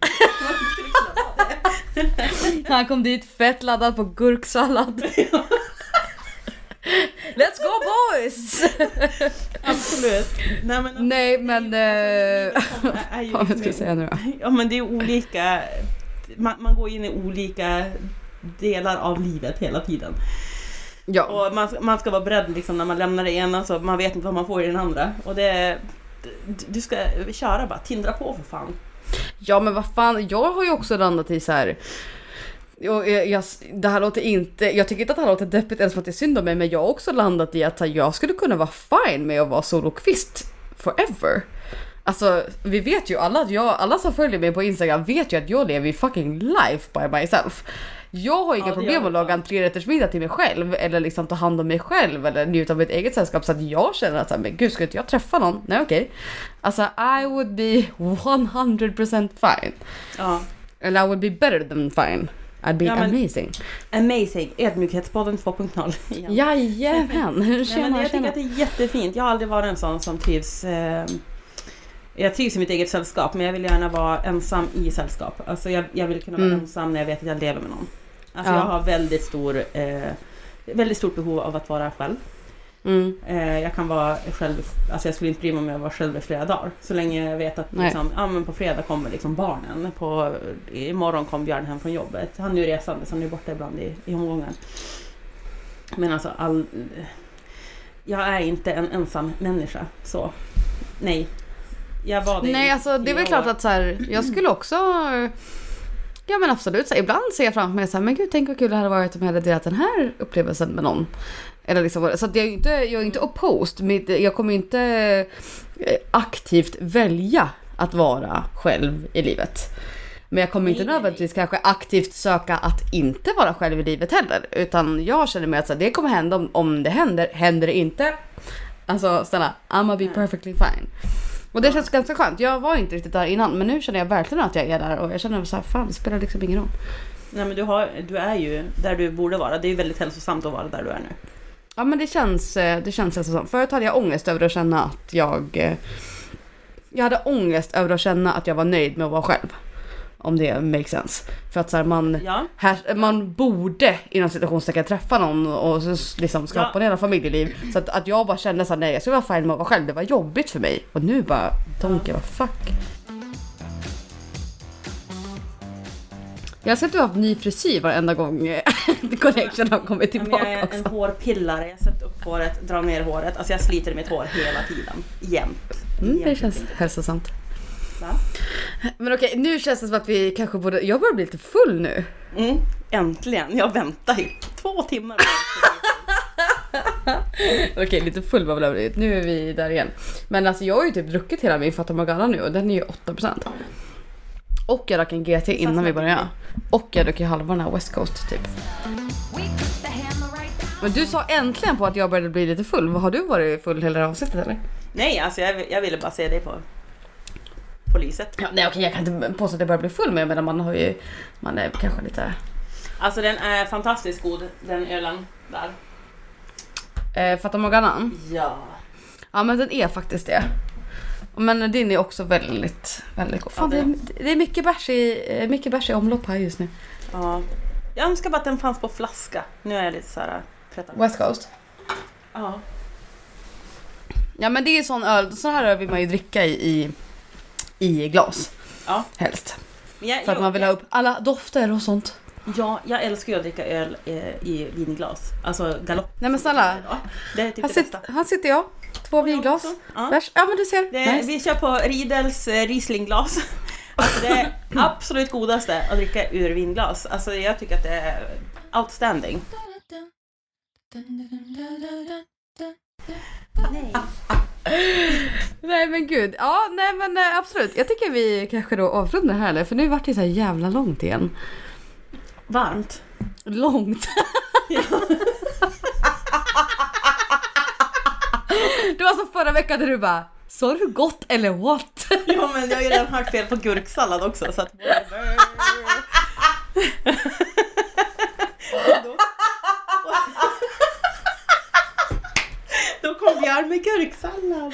Han kom dit fett laddad på gurksallad. Let's go boys. Absolut. Nej men vad ska jag säga nu då? Ja men det är olika, man går in i olika delar av livet hela tiden. Ja. Och man ska vara beredd liksom, när man lämnar det ena så man vet inte vad man får i den andra. Och det, du ska köra bara, tindra på för fan. Ja men vad fan, jag har ju också landat i så här. Det här låter inte, jag tycker inte att det här låter deppigt ens för att det är synd om mig, men jag har också landat i att här, jag skulle kunna vara fine med att vara solokvist forever. Alltså vi vet ju alla att alla som följer mig på Instagram vet ju att jag lever i fucking life by myself. Jag har inga problem att laga en 3-rättersmiddag till mig själv eller liksom ta hand om mig själv eller njuta av mitt eget sällskap, så att jag känner att så här, men gud, ska inte jag träffa någon? Nej, okej. Alltså I would be 100% fine. Ja. Eller I would be better than fine. I'd be amazing. Amazing. Ödmjukhetspodden 2.0. Ja. Jajamän. Jag tycker att det är jättefint. Jag har aldrig varit en sån som trivs... Jag trivs i mitt eget sällskap, men jag vill gärna vara ensam i sällskap. Alltså jag vill kunna vara ensam när jag vet att jag lever med någon. Alltså jag har väldigt stort behov av att vara själv. Mm. Jag kan vara själv, alltså jag skulle inte bry mig om jag var själv i flera dagar. Så länge jag vet att liksom, men på fredag kommer liksom barnen, imorgon kom Björn hem från jobbet. Han är ju resande, så han är borta ibland i omgången. Men alltså jag är inte en ensam människa, så nej. Nej, alltså det är väl klart att så här, jag skulle också, ja men absolut, så här, ibland ser jag framför mig så här, men gud, tänk vad kul det hade varit om jag hade delat den här upplevelsen med någon. Eller liksom, så att jag är inte opposed, men jag kommer inte aktivt välja att vara själv i livet. Men jag kommer inte nödvändigtvis kanske aktivt söka att inte vara själv i livet heller, utan jag känner mig att så här, det kommer hända om det händer, händer det inte. Alltså stanna, I'ma be perfectly fine. Och det känns ganska skönt. Jag var inte riktigt där innan, men nu känner jag verkligen att jag är där. Och jag känner så här, fan, det spelar liksom ingen roll. Nej, men du är ju där du borde vara. Det är ju väldigt hälsosamt att vara där du är nu. Ja, men det känns hälsosamt. Förut hade jag ångest över att känna att jag hade ångest över att känna att jag var nöjd med att vara själv. Om det makes sense. För att så här, man borde i någon situation ska träffa någon och liksom skapa en hela familjeliv. Så att jag bara kände så här, nej, jag skulle vara fin med att vara själv. Det var jobbigt för mig. Och nu bara, tonke, vad fuck. Jag ser att du har haft ny frisyr varenda gång collection har kommit tillbaka. Men jag är en hårpillare. Jag sätter upp håret, drar ner håret. Alltså jag sliter mitt hår hela tiden. Jämt. Det känns hälsosamt. Va? Men okej, nu känns det som att vi kanske borde... Jag börjar bli lite full nu. Mm, äntligen, jag väntar i 2 timmar. Okej, lite full var väl ut. Nu är vi där igen. Men alltså jag har ju typ druckit hela min Fata Morgana nu. Och den är ju 8%. Och jag drack en GT innan vi började. Och jag drack ju halva den här West Coast typ. Men du sa äntligen på att jag började bli lite full. Har du varit full hela avsnittet eller? Nej, alltså jag ville bara se dig på... Ja, nej okej, jag kan inte påstå att det börjar bli full med, men man är kanske lite... Alltså den är fantastiskt god, den ölen där. Fata Morgana? Ja. Ja men den är faktiskt det. Men din är också väldigt, väldigt god. Fan, ja, det är mycket bärs i omlopp här just nu. Ja. Jag önskar bara att den fanns på flaska. Nu är jag lite såhär... West Coast? Ja. Ja men det är sån öl, så här vill man ju dricka i glas. Ja. Helst. För att man vill ha upp alla dofter och sånt. Ja, jag älskar ju att dricka öl i vinglas. Alltså galopp. Nej men snälla. Det är typ här sitter jag. 2 vinglas. Ja men du ser. Nice. Vi kör på Riedels Rieslingglas. Alltså det är absolut godaste att dricka ur vinglas. Alltså jag tycker att det är outstanding. Nej. Nej men gud. Ja, nej men absolut. Jag tycker vi kanske då avrundar här eller? För nu vart det så här jävla långt igen. Varmt. Långt. Ja. Det var så förra veckan där du bara, så du gott eller what? Ja men jag har ju redan hört fel på gurksallad också så att... Då kom Björn med gurksallad.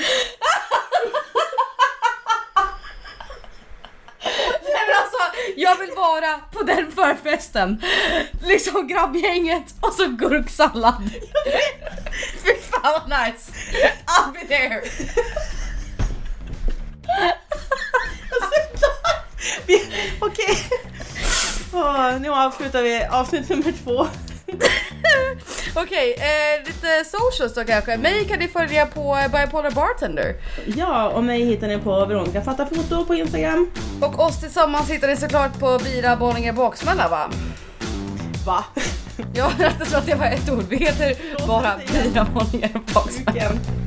Jag vill vara på den förfesten. Liksom grabbgänget och så gurksallad. Fy fan vad nice. I'll be there. Okej. Nu avslutar vi avsnitt nummer 2. Okej, lite socials då kanske. Mig kan ni följa på Bipolar Bartender. Ja, och mig hittar ni på Veronica Fatta Foto på Instagram. Och oss tillsammans hittar ni såklart på Bira Bollinger Boxman, va? Va? Jag tror att det var ett ord. Vi heter bara Bira Bollinger Boxman.